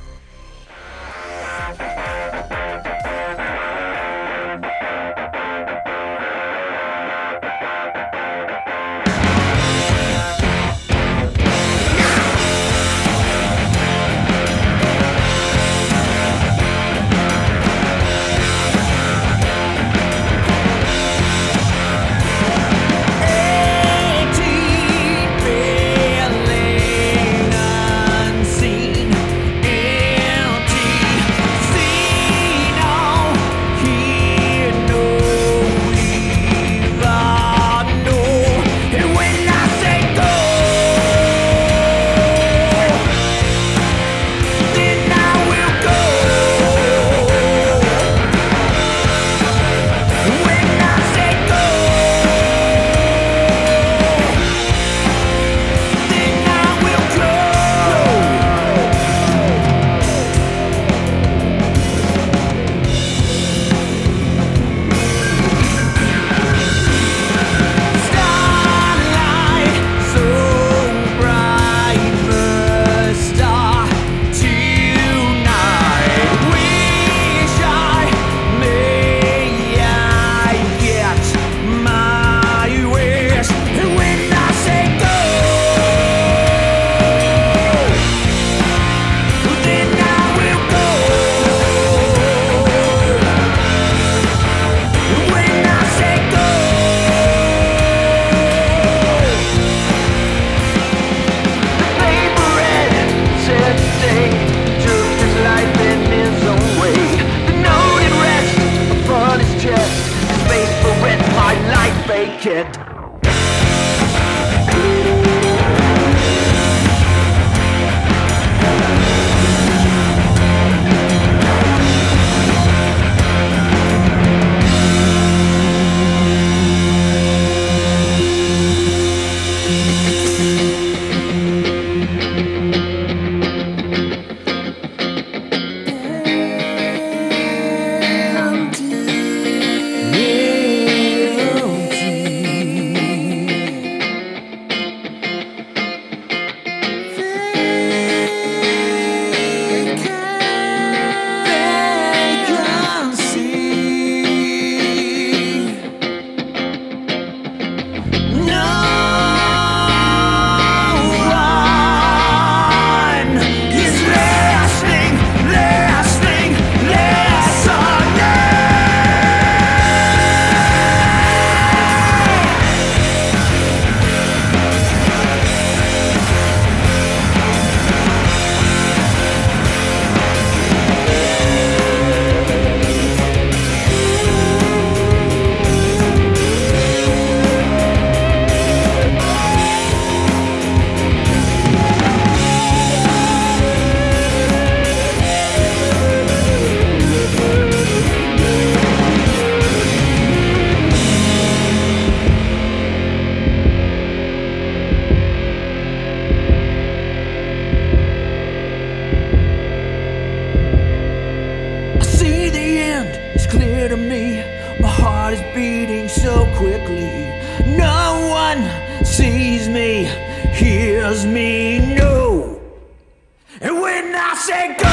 Go!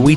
We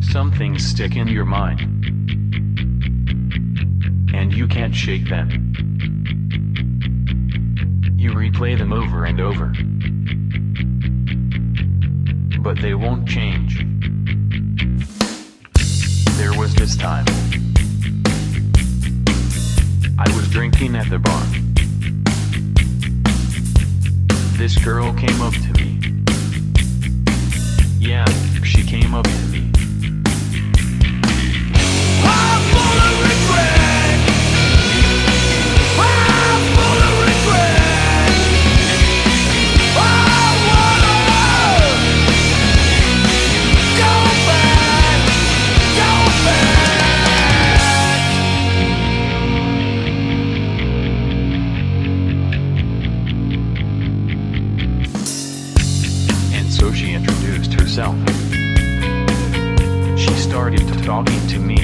Some things stick in your mind, and you can't shake them. You replay them over and over, but they won't change. There was this time. I was drinking at the bar. This girl came up to me. Yeah, she came up to me. She started talking to me.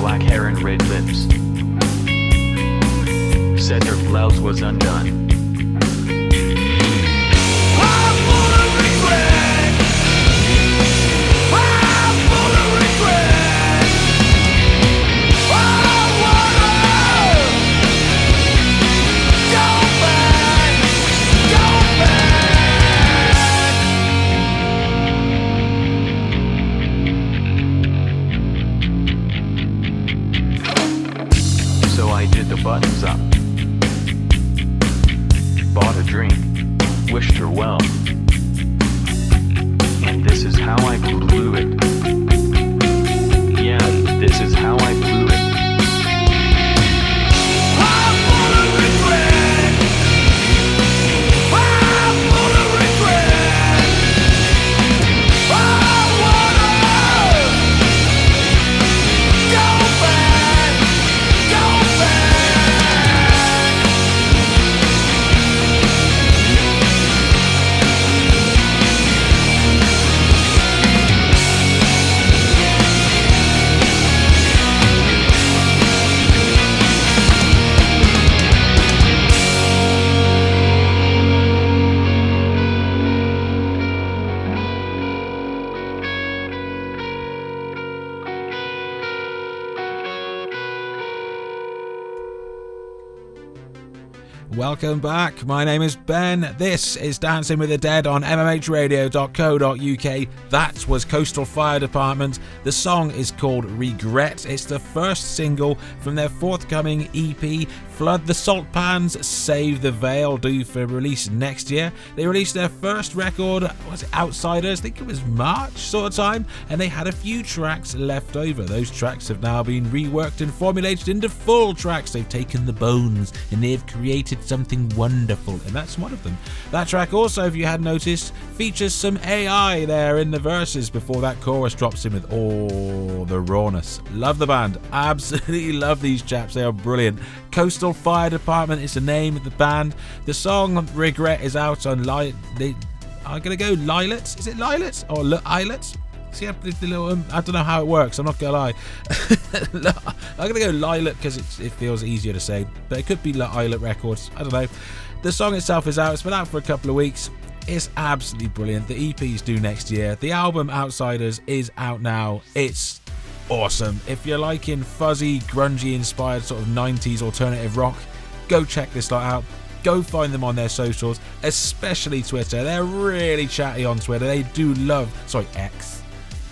Black hair and red lips. Said her blouse was undone. Buttons up. Bought a drink. Wished her well. And this is how I blew it. Yeah, this is how I blew it. Welcome back. My name is Ben. This is Dancing with the Dead on m m h radio dot co dot u k. That was Coastal Fire Department. The song is called Regret. It's the first single from their forthcoming E P, Flood the Salt Pans, Save the Veil, due for release next year. They released their first record, was it Outsiders? I think it was March sort of time, and they had a few tracks left over. Those tracks have now been reworked and formulated into full tracks. They've taken the bones and they've created something wonderful, and that's one of them. That track also, if you had noticed, features some A I there in the verses before that chorus drops in with all the rawness. Love the band. Absolutely love these chaps. They are brilliant. Coast Fire Department is the name of the band. The song Regret is out on Li- they I'm gonna go Lilacs. Is it Lilacs or L- Islets? See, I, the little, um, I don't know how it works, I'm not gonna lie. I'm gonna go Lilac because it, it feels easier to say, but it could be L- Islet Records, I don't know. The song itself is out, it's been out for a couple of weeks. It's absolutely brilliant. The E P's due next year. The album Outsiders is out now. It's awesome. If you're liking fuzzy, grungy inspired sort of nineties alternative rock, go check this lot out. Go find them on their socials, especially Twitter. They're really chatty on Twitter. They do love, sorry, X.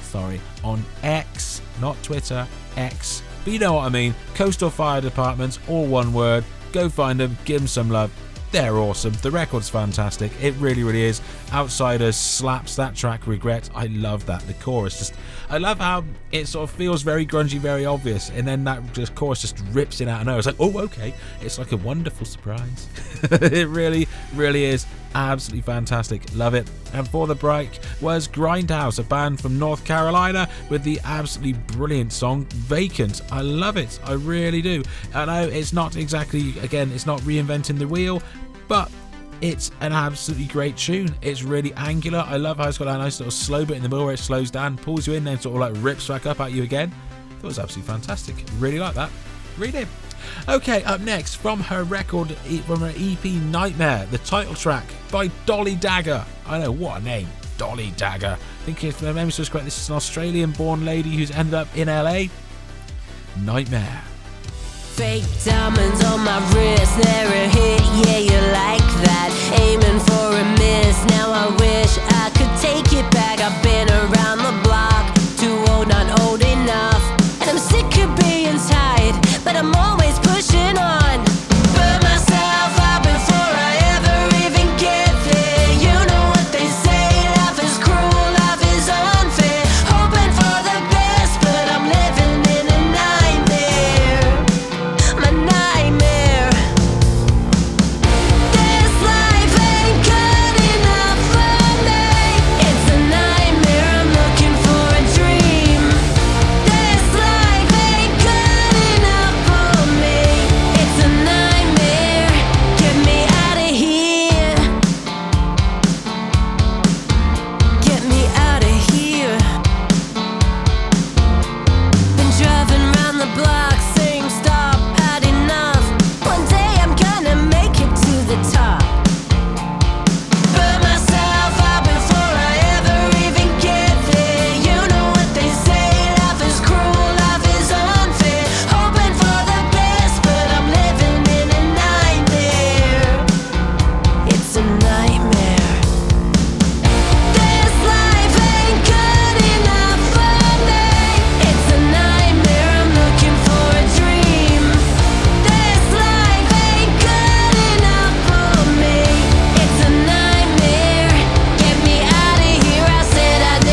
Sorry, on X, not Twitter, X. But you know what I mean. Coastal Fire Departments, all one word. Go find them, give them some love. They're awesome. The record's fantastic. It really, really is. Outsiders slaps. That track, Regret, I love that. The chorus just... I love how it sort of feels very grungy, very obvious, and then that just chorus just rips it out of nowhere. It's like, oh, okay. It's like a wonderful surprise. It really, really is. absolutely fantastic, love it. And for the break was Grindhouse, a band from North Carolina, with the absolutely brilliant song Vacant. I love it, I really do. I know it's not exactly, again, it's not reinventing the wheel, but it's an absolutely great tune. It's really angular. I love how it's got that nice little slow bit in the middle where it slows down, pulls you in, then sort of like rips back up at you again. That was absolutely fantastic. Really like that. Read it. Okay, up next, from her record, from her E P Nightmare, the title track by Dolly Dagger. I know, what a name, Dolly Dagger. I think if my memory is correct, this is an Australian-born lady who's ended up in L A. Nightmare. Fake diamonds on my wrist, they're a hit, yeah, you like that. Aiming for a miss, now I wish I could take it back. I've been around the block, too old, not old enough. And I'm sick of being tired, but I'm always pushing on. Burn myself out before I ever even get there. You know what they say, life is cruel, life is unfair. Hoping for the best, but I'm living in a nightmare. My nightmare. This life ain't good enough for me. It's a nightmare, I'm looking for a dream. This life ain't good enough for me. It's a nightmare, get me out of here. Get me out of here. Been driving round the block, same stop, had enough. One day I'm gonna make it to the top. Burn myself out before I ever even get there. You know what they say, life is cruel, life is unfair. Hoping for the best, but I'm living in a nightmare. It's a nightmare. This life ain't good enough for me. It's a nightmare, I'm looking for a dream. This life ain't good enough for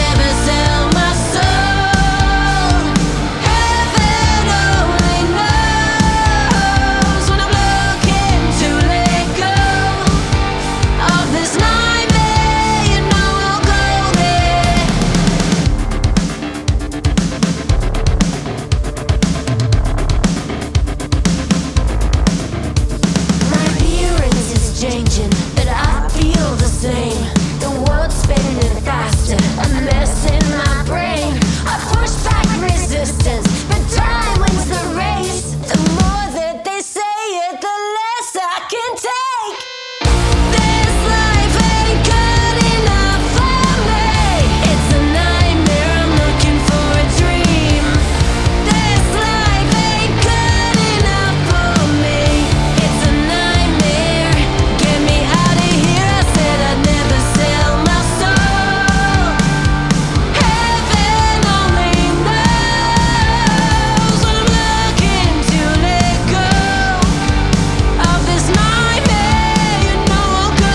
me. It's a nightmare, get me out of here. I said I'd never sell my soul. Heaven only knows when I'm looking to let go of this nightmare, you know I'll go there. My appearance is changing, but I feel the same. The world's spinning faster, a mess in my brain. I push back resistance, but time wins the race. The more that they say it, the less I can take. This life ain't good enough for me. It's a nightmare, I'm looking for a dream. This life ain't good enough for me. It's a nightmare, get me out of here. I said I'd never sell my soul. Heaven only knows when I'm looking to let go of this nightmare, you know I'll go there.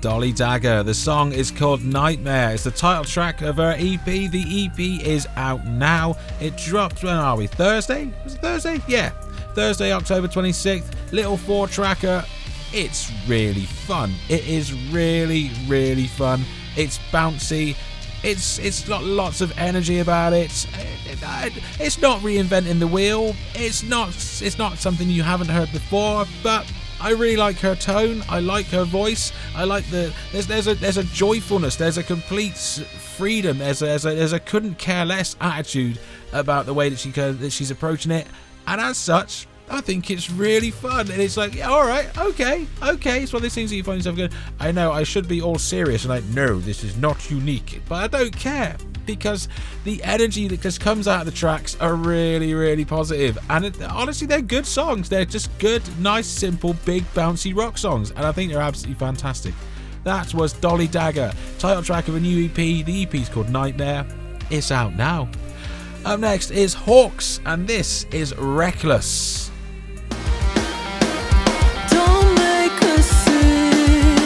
Dolly Dagger. The song is called Nightmare. It's the title track of her E P. The E P is out now. It dropped, when are we? Thursday? Was it Thursday? Yeah. Thursday, October twenty-sixth. Little four tracker. It's really fun. It is really, really fun. It's bouncy. It's it's got lots of energy about it. It- it- It's not reinventing the wheel. It's not it's not something you haven't heard before, but I really like her tone. I like her voice. I like the there's there's a there's a joyfulness. There's a complete s- freedom. There's a, there's a there's a couldn't care less attitude about the way that she goes, that she's approaching it. And as such, I think it's really fun. And it's like, yeah, all right, okay, okay. It's one of those things that you find yourself going, I know I should be all serious and like, no, this is not unique, but I don't care, because the energy that just comes out of the tracks are really, really positive. And it, honestly, they're good songs. They're just good, nice, simple, big, bouncy rock songs. And I think they're absolutely fantastic. That was Dolly Dagger, title track of a new E P. The E P is called Nightmare. It's out now. Up next is Hawks, and this is Reckless. Don't make a scene.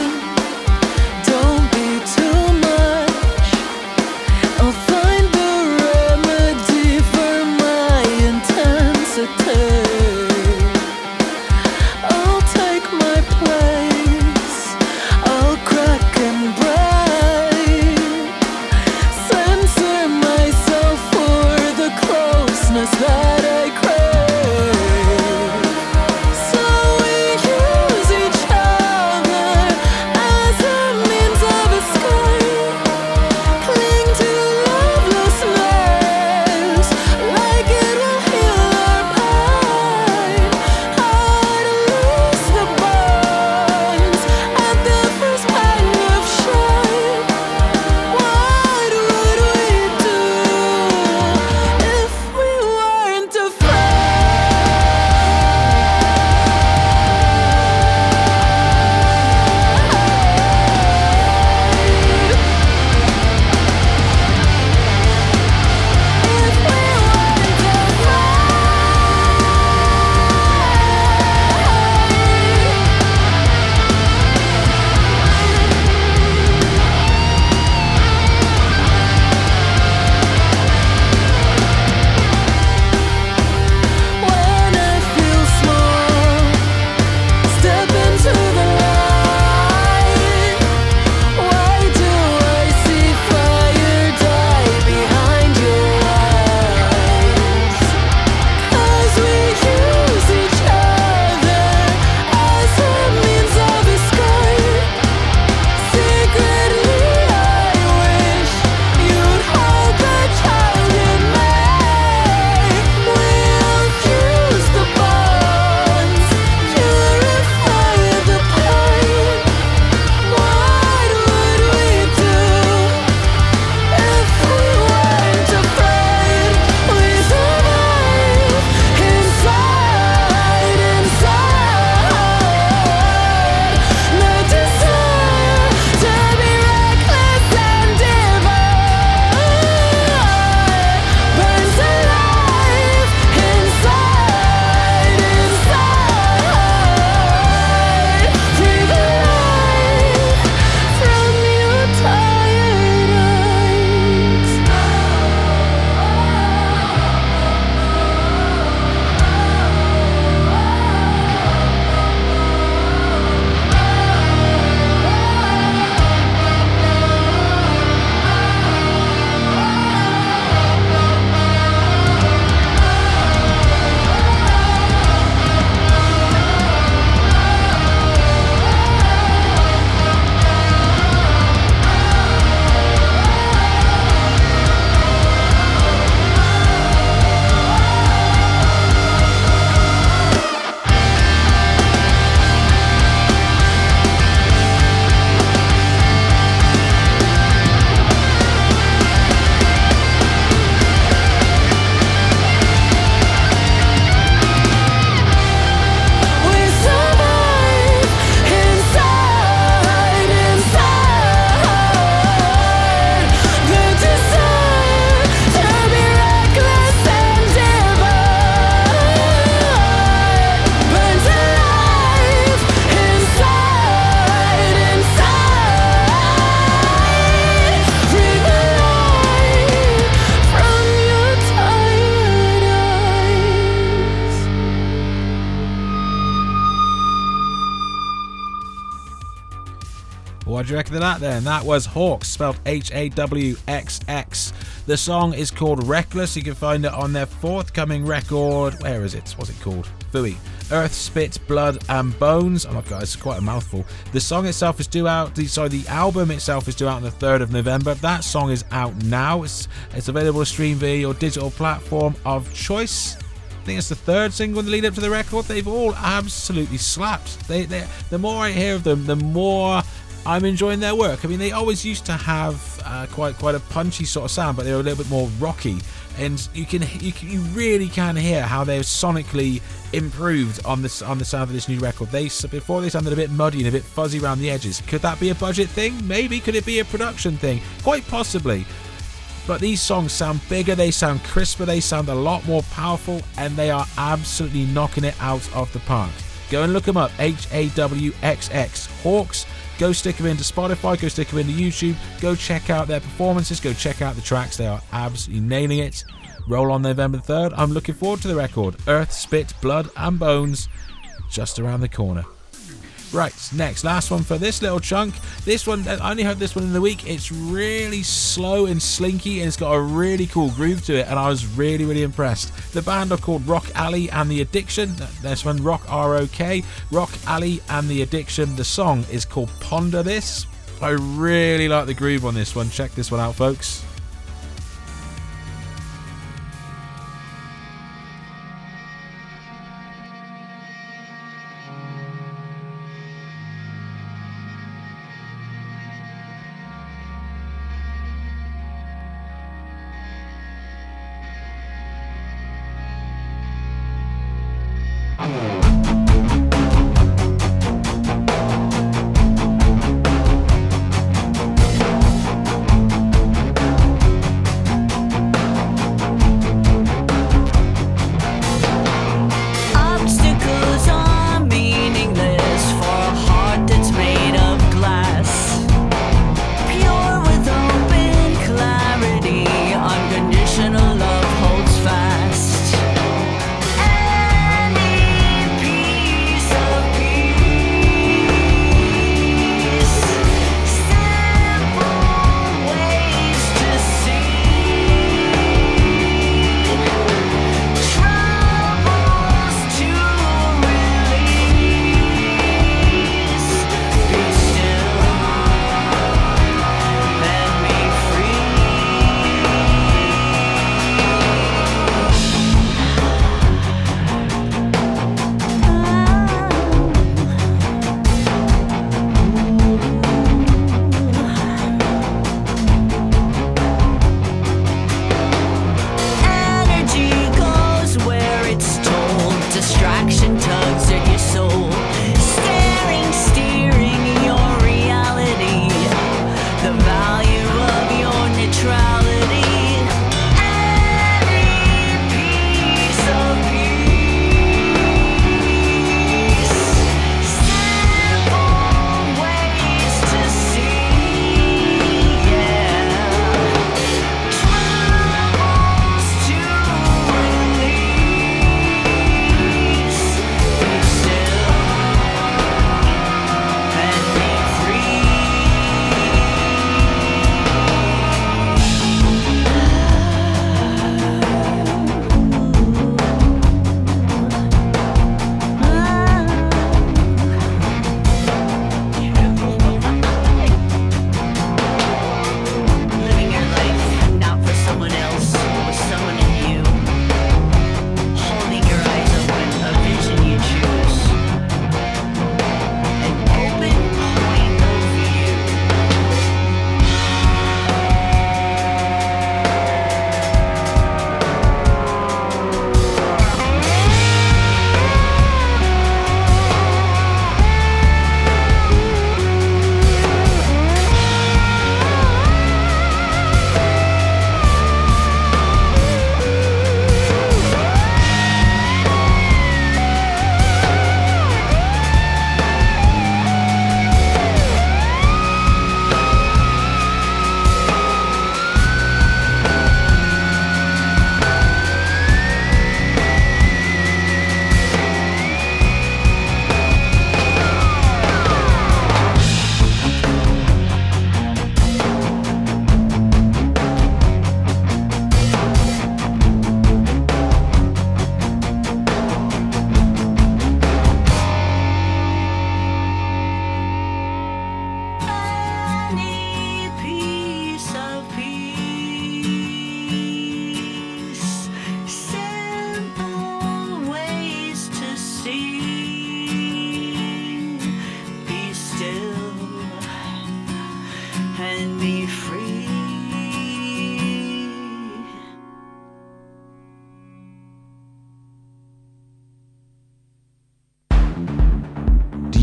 Don't be too much. I'll find the remedy for my intensity. What do you reckon of that then? That was Hawks, spelled H A W X X. The song is called Reckless. You can find it on their forthcoming record. Where is it? What's it called? Fooey. Earth, Spit, Blood and Bones. Oh my god, it's quite a mouthful. The song itself is due out, the, sorry, the album itself is due out on the third of November. That song is out now. It's, it's available to stream via your digital platform of choice. I think it's the third single in the lead up to the record. They've all absolutely slapped. They, they, the more I hear of them, the more I'm enjoying their work. I mean, they always used to have uh, quite quite a punchy sort of sound, but they were a little bit more rocky. And you can you, can, you really can hear how they've sonically improved on this on the sound of this new record. They before they sounded a bit muddy and a bit fuzzy around the edges. Could that be a budget thing? Maybe. Could it be a production thing? Quite possibly. But these songs sound bigger, they sound crisper, they sound a lot more powerful, and they are absolutely knocking it out of the park. Go and look them up, H A W X X, Hawks. Go stick them into Spotify, go stick them into YouTube, go check out their performances, go check out the tracks, they are absolutely nailing it. Roll on November third, I'm looking forward to the record, Earth, Spit, Blood and Bones, just around the corner. Right, next, last one for this little chunk. This one, I only heard this one in the week. It's really slow and slinky, and it's got a really cool groove to it, and I was really, really impressed. The band are called Rock Alley and The Addiction. This one, Rock R O K, Rock Alley and The Addiction. The song is called Ponder This. I really like the groove on this one. Check this one out, folks.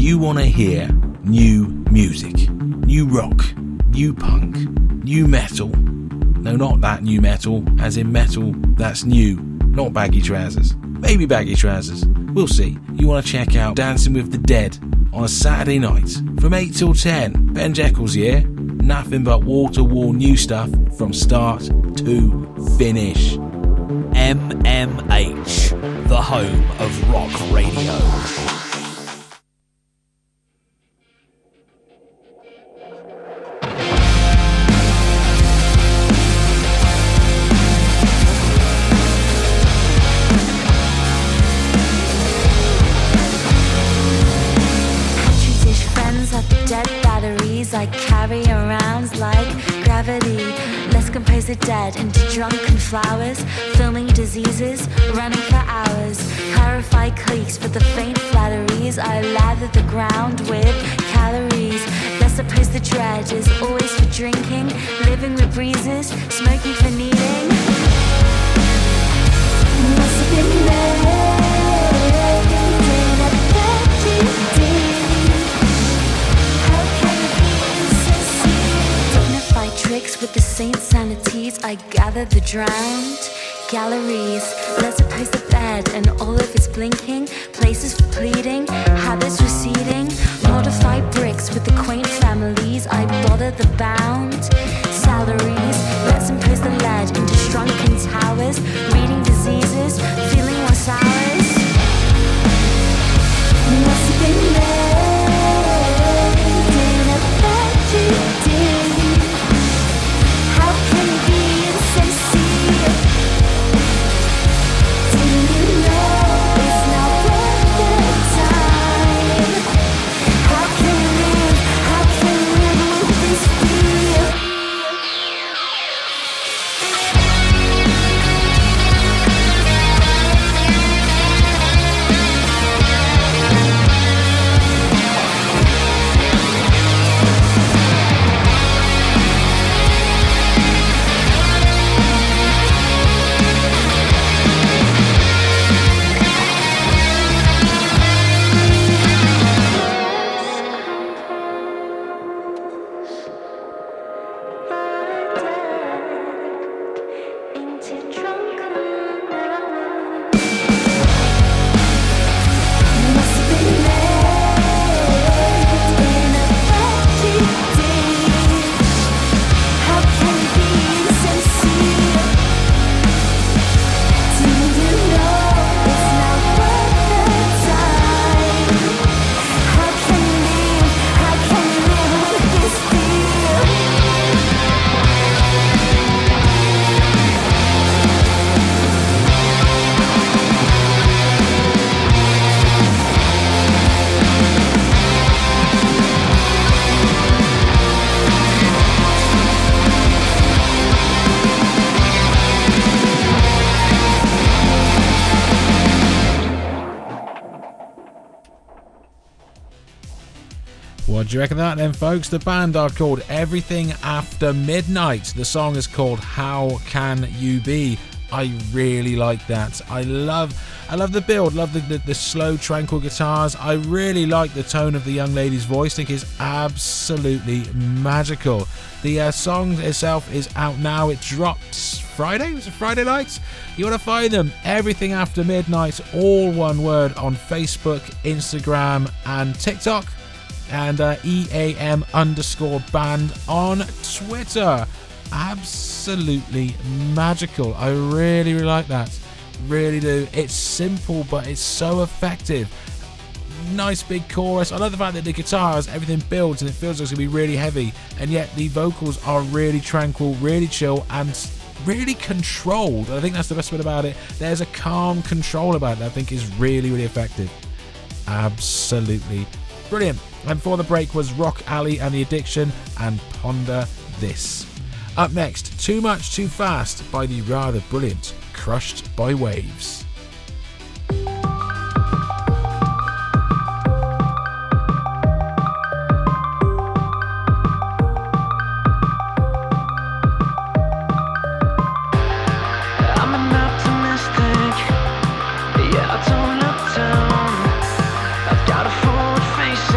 You want to hear new music, new rock, new punk, new metal. No, not that new metal, as in metal that's new, not baggy trousers. Maybe baggy trousers. We'll see. You want to check out Dancing with the Dead on a Saturday night from eight till ten. Ben Jekyll's here. Nothing but wall-to-wall new stuff from start to finish. M M H, the home of rock radio. Dead into drunken flowers, filming diseases, running for hours. Clarify cliques for the faint flatteries. I lather the ground with calories. Thus oppose the dread is always for drinking, living with breezes, smoking for needing. Must have been there, did I bet you did? How can it be so sweet? Dignified tricks with the saint sanity. I gather the drowned galleries. Let's oppose the bed and all of its blinking. Places for pleading, habits receding. Modify bricks with the quaint families. I bother the bound salaries. Let's impose the lead into shrunken towers. Reading diseases, feeling what's ours. Must have been there. Didn't affect you, did. How can you be? Do you reckon that then, folks? The band are called Everything After Midnight. The song is called How Can You Be. I really like that. I love I love the build, love the, the, the slow, tranquil guitars. I really like the tone of the young lady's voice. I think it's absolutely magical. The uh, song itself is out now. It drops Friday. It's a Friday night. You want to find them, Everything After Midnight, all one word, on Facebook, Instagram and TikTok. And uh, E A M underscore band on Twitter. Absolutely magical. I really, really like that. Really do. It's simple, but it's so effective. Nice big chorus. I love the fact that the guitars, everything builds, and it feels like it's going to be really heavy. And yet the vocals are really tranquil, really chill, and really controlled. I think that's the best bit about it. There's a calm control about it that I think is really, really effective. Absolutely brilliant. And before the break was Rock Alley and The Addiction and Ponder This. Up next, Too Much Too Fast by the rather brilliant Crushed by Waves. I'm an optimistic, yeah, I don't look down. I've got a forward face.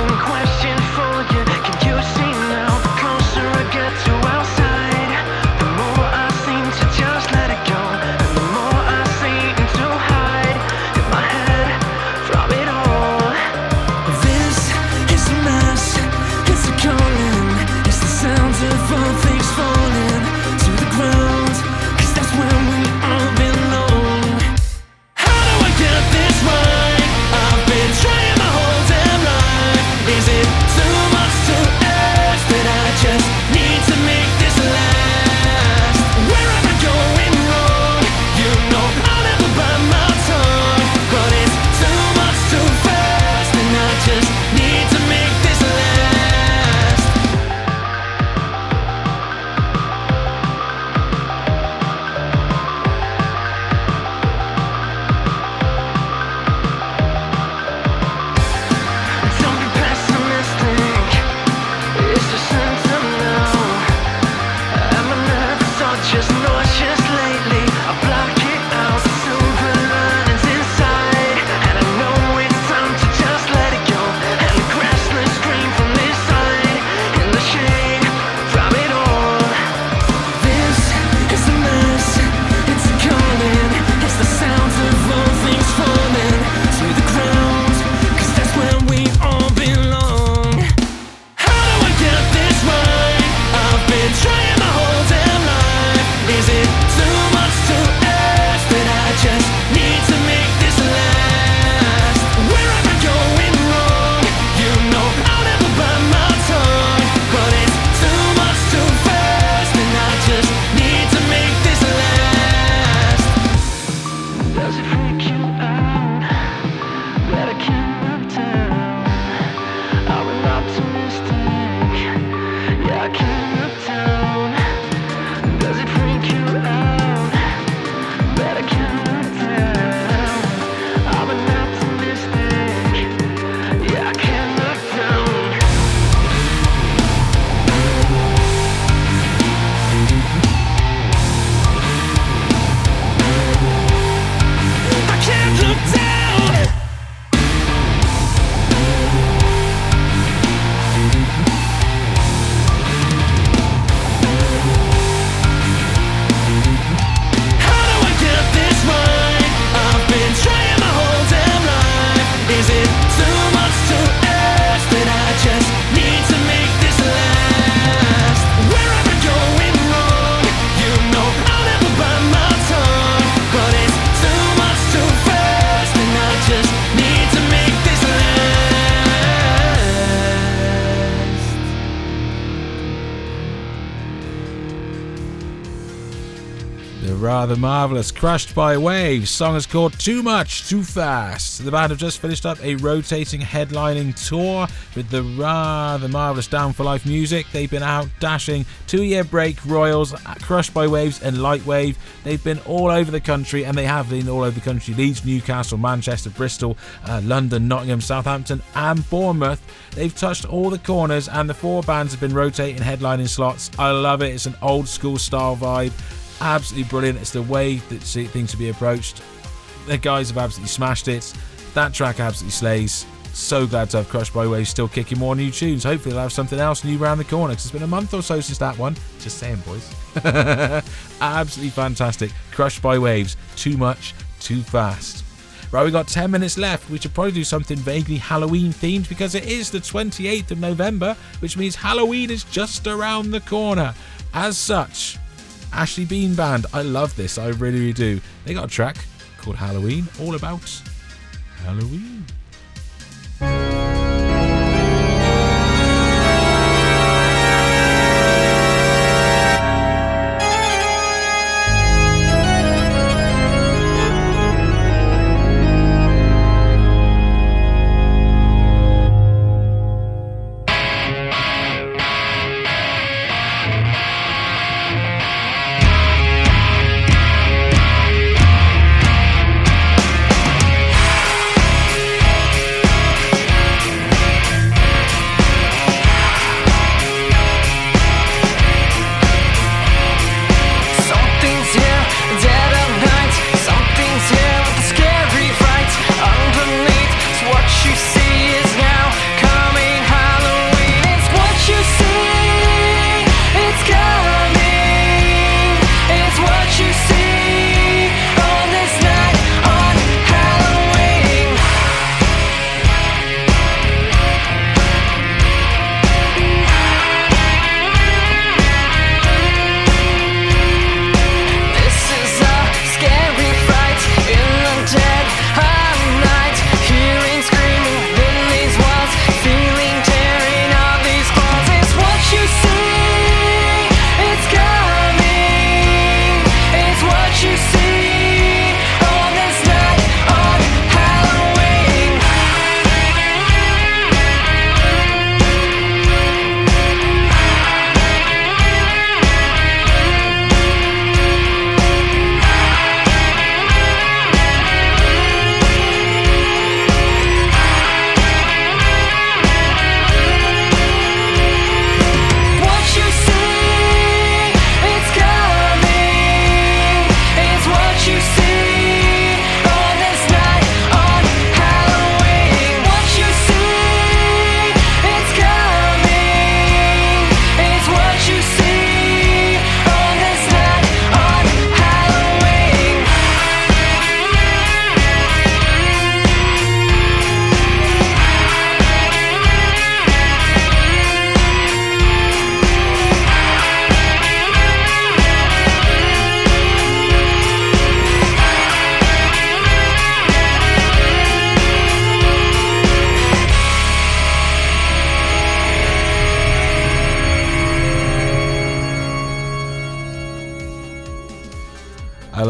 The marvellous Crushed by Waves song is called Too Much Too Fast. The band have just finished up a rotating headlining tour with the rather marvellous Down for Life Music. They've been out dashing two-year break royals, Crushed by Waves and Lightwave. They've been all over the country, and they have been all over the country: Leeds, Newcastle, Manchester, Bristol, uh, London, Nottingham, Southampton and Bournemouth. They've touched all the corners, and the four bands have been rotating headlining slots. I love it. It's an old school style vibe. Absolutely brilliant. It's the way that things to be approached. The guys have absolutely smashed it. That track absolutely slays. So glad to have Crushed by Waves still kicking more new tunes. Hopefully they'll have something else new round the corner, because it's been a month or so since that one. Just saying, boys. Absolutely fantastic. Crushed by Waves, Too Much Too Fast. Right, we've got ten minutes left. We should probably do something vaguely Halloween themed, because it is the twenty-eighth of November, which means Halloween is just around the corner. As such, Ashley Bean Band, I love this, I really, really do. They got a track called Halloween, all about Halloween.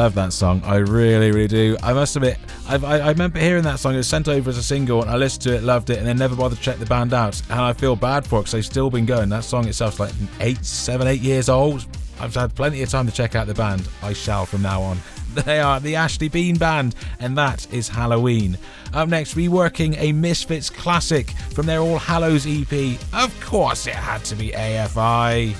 love that song. I really, really do. I must admit, I've, I, I remember hearing that song. It was sent over as a single, and I listened to it, loved it, and then never bothered to check the band out. And I feel bad for it because they've still been going. That song itself's like eight, seven, eight years old. I've had plenty of time to check out the band. I shall from now on. They are the Ashley Bean Band, and that is Halloween. Up next, reworking a Misfits classic from their All Hallows E P. Of course it had to be A F I.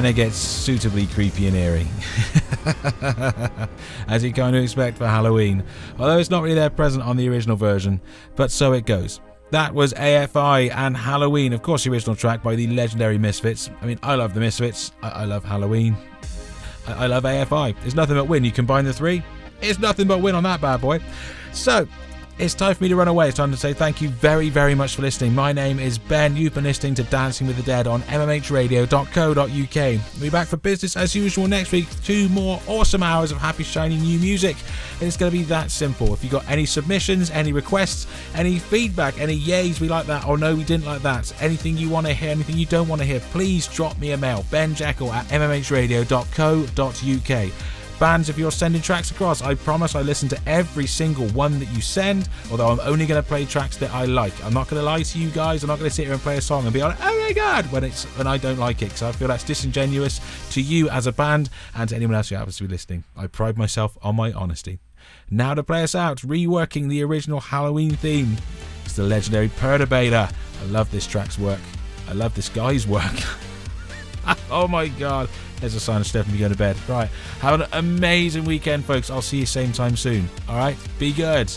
It gets suitably creepy and eerie, as you kind of expect for Halloween, although it's not really there present on the original version, but so it goes. That was A F I and Halloween, of course the original track by the legendary Misfits. I mean, I love the Misfits, I, I love Halloween, I, I love A F I. It's nothing but win. You combine the three, it's nothing but win on that bad boy. So it's time for me to run away. It's time to say thank you very, very much for listening. My name is Ben. You've been listening to Dancing with the Dead on m m h radio dot co dot u k. We'll be back for business as usual next week. Two more awesome hours of happy, shiny new music. And it's going to be that simple. If you've got any submissions, any requests, any feedback, any yays, we like that, or no, we didn't like that, anything you want to hear, anything you don't want to hear, please drop me a mail. ben jekyll at m m h radio dot co dot u k. Bands, if you're sending tracks across, I promise I listen to every single one that you send, although I'm only going to play tracks that I like. I'm not going to lie to you guys. I'm not going to sit here and play a song and be like, oh my god, when it's when I don't like it, because I feel that's disingenuous to you as a band and to anyone else who happens to be listening. I pride myself on my honesty. Now to play us out, reworking the original Halloween theme, it's the legendary Perturbator. I love this track's work. I love this guy's work. Oh my god. There's a sign of Stephen be going to bed. Right. Have an amazing weekend, folks. I'll see you same time soon. All right. Be good.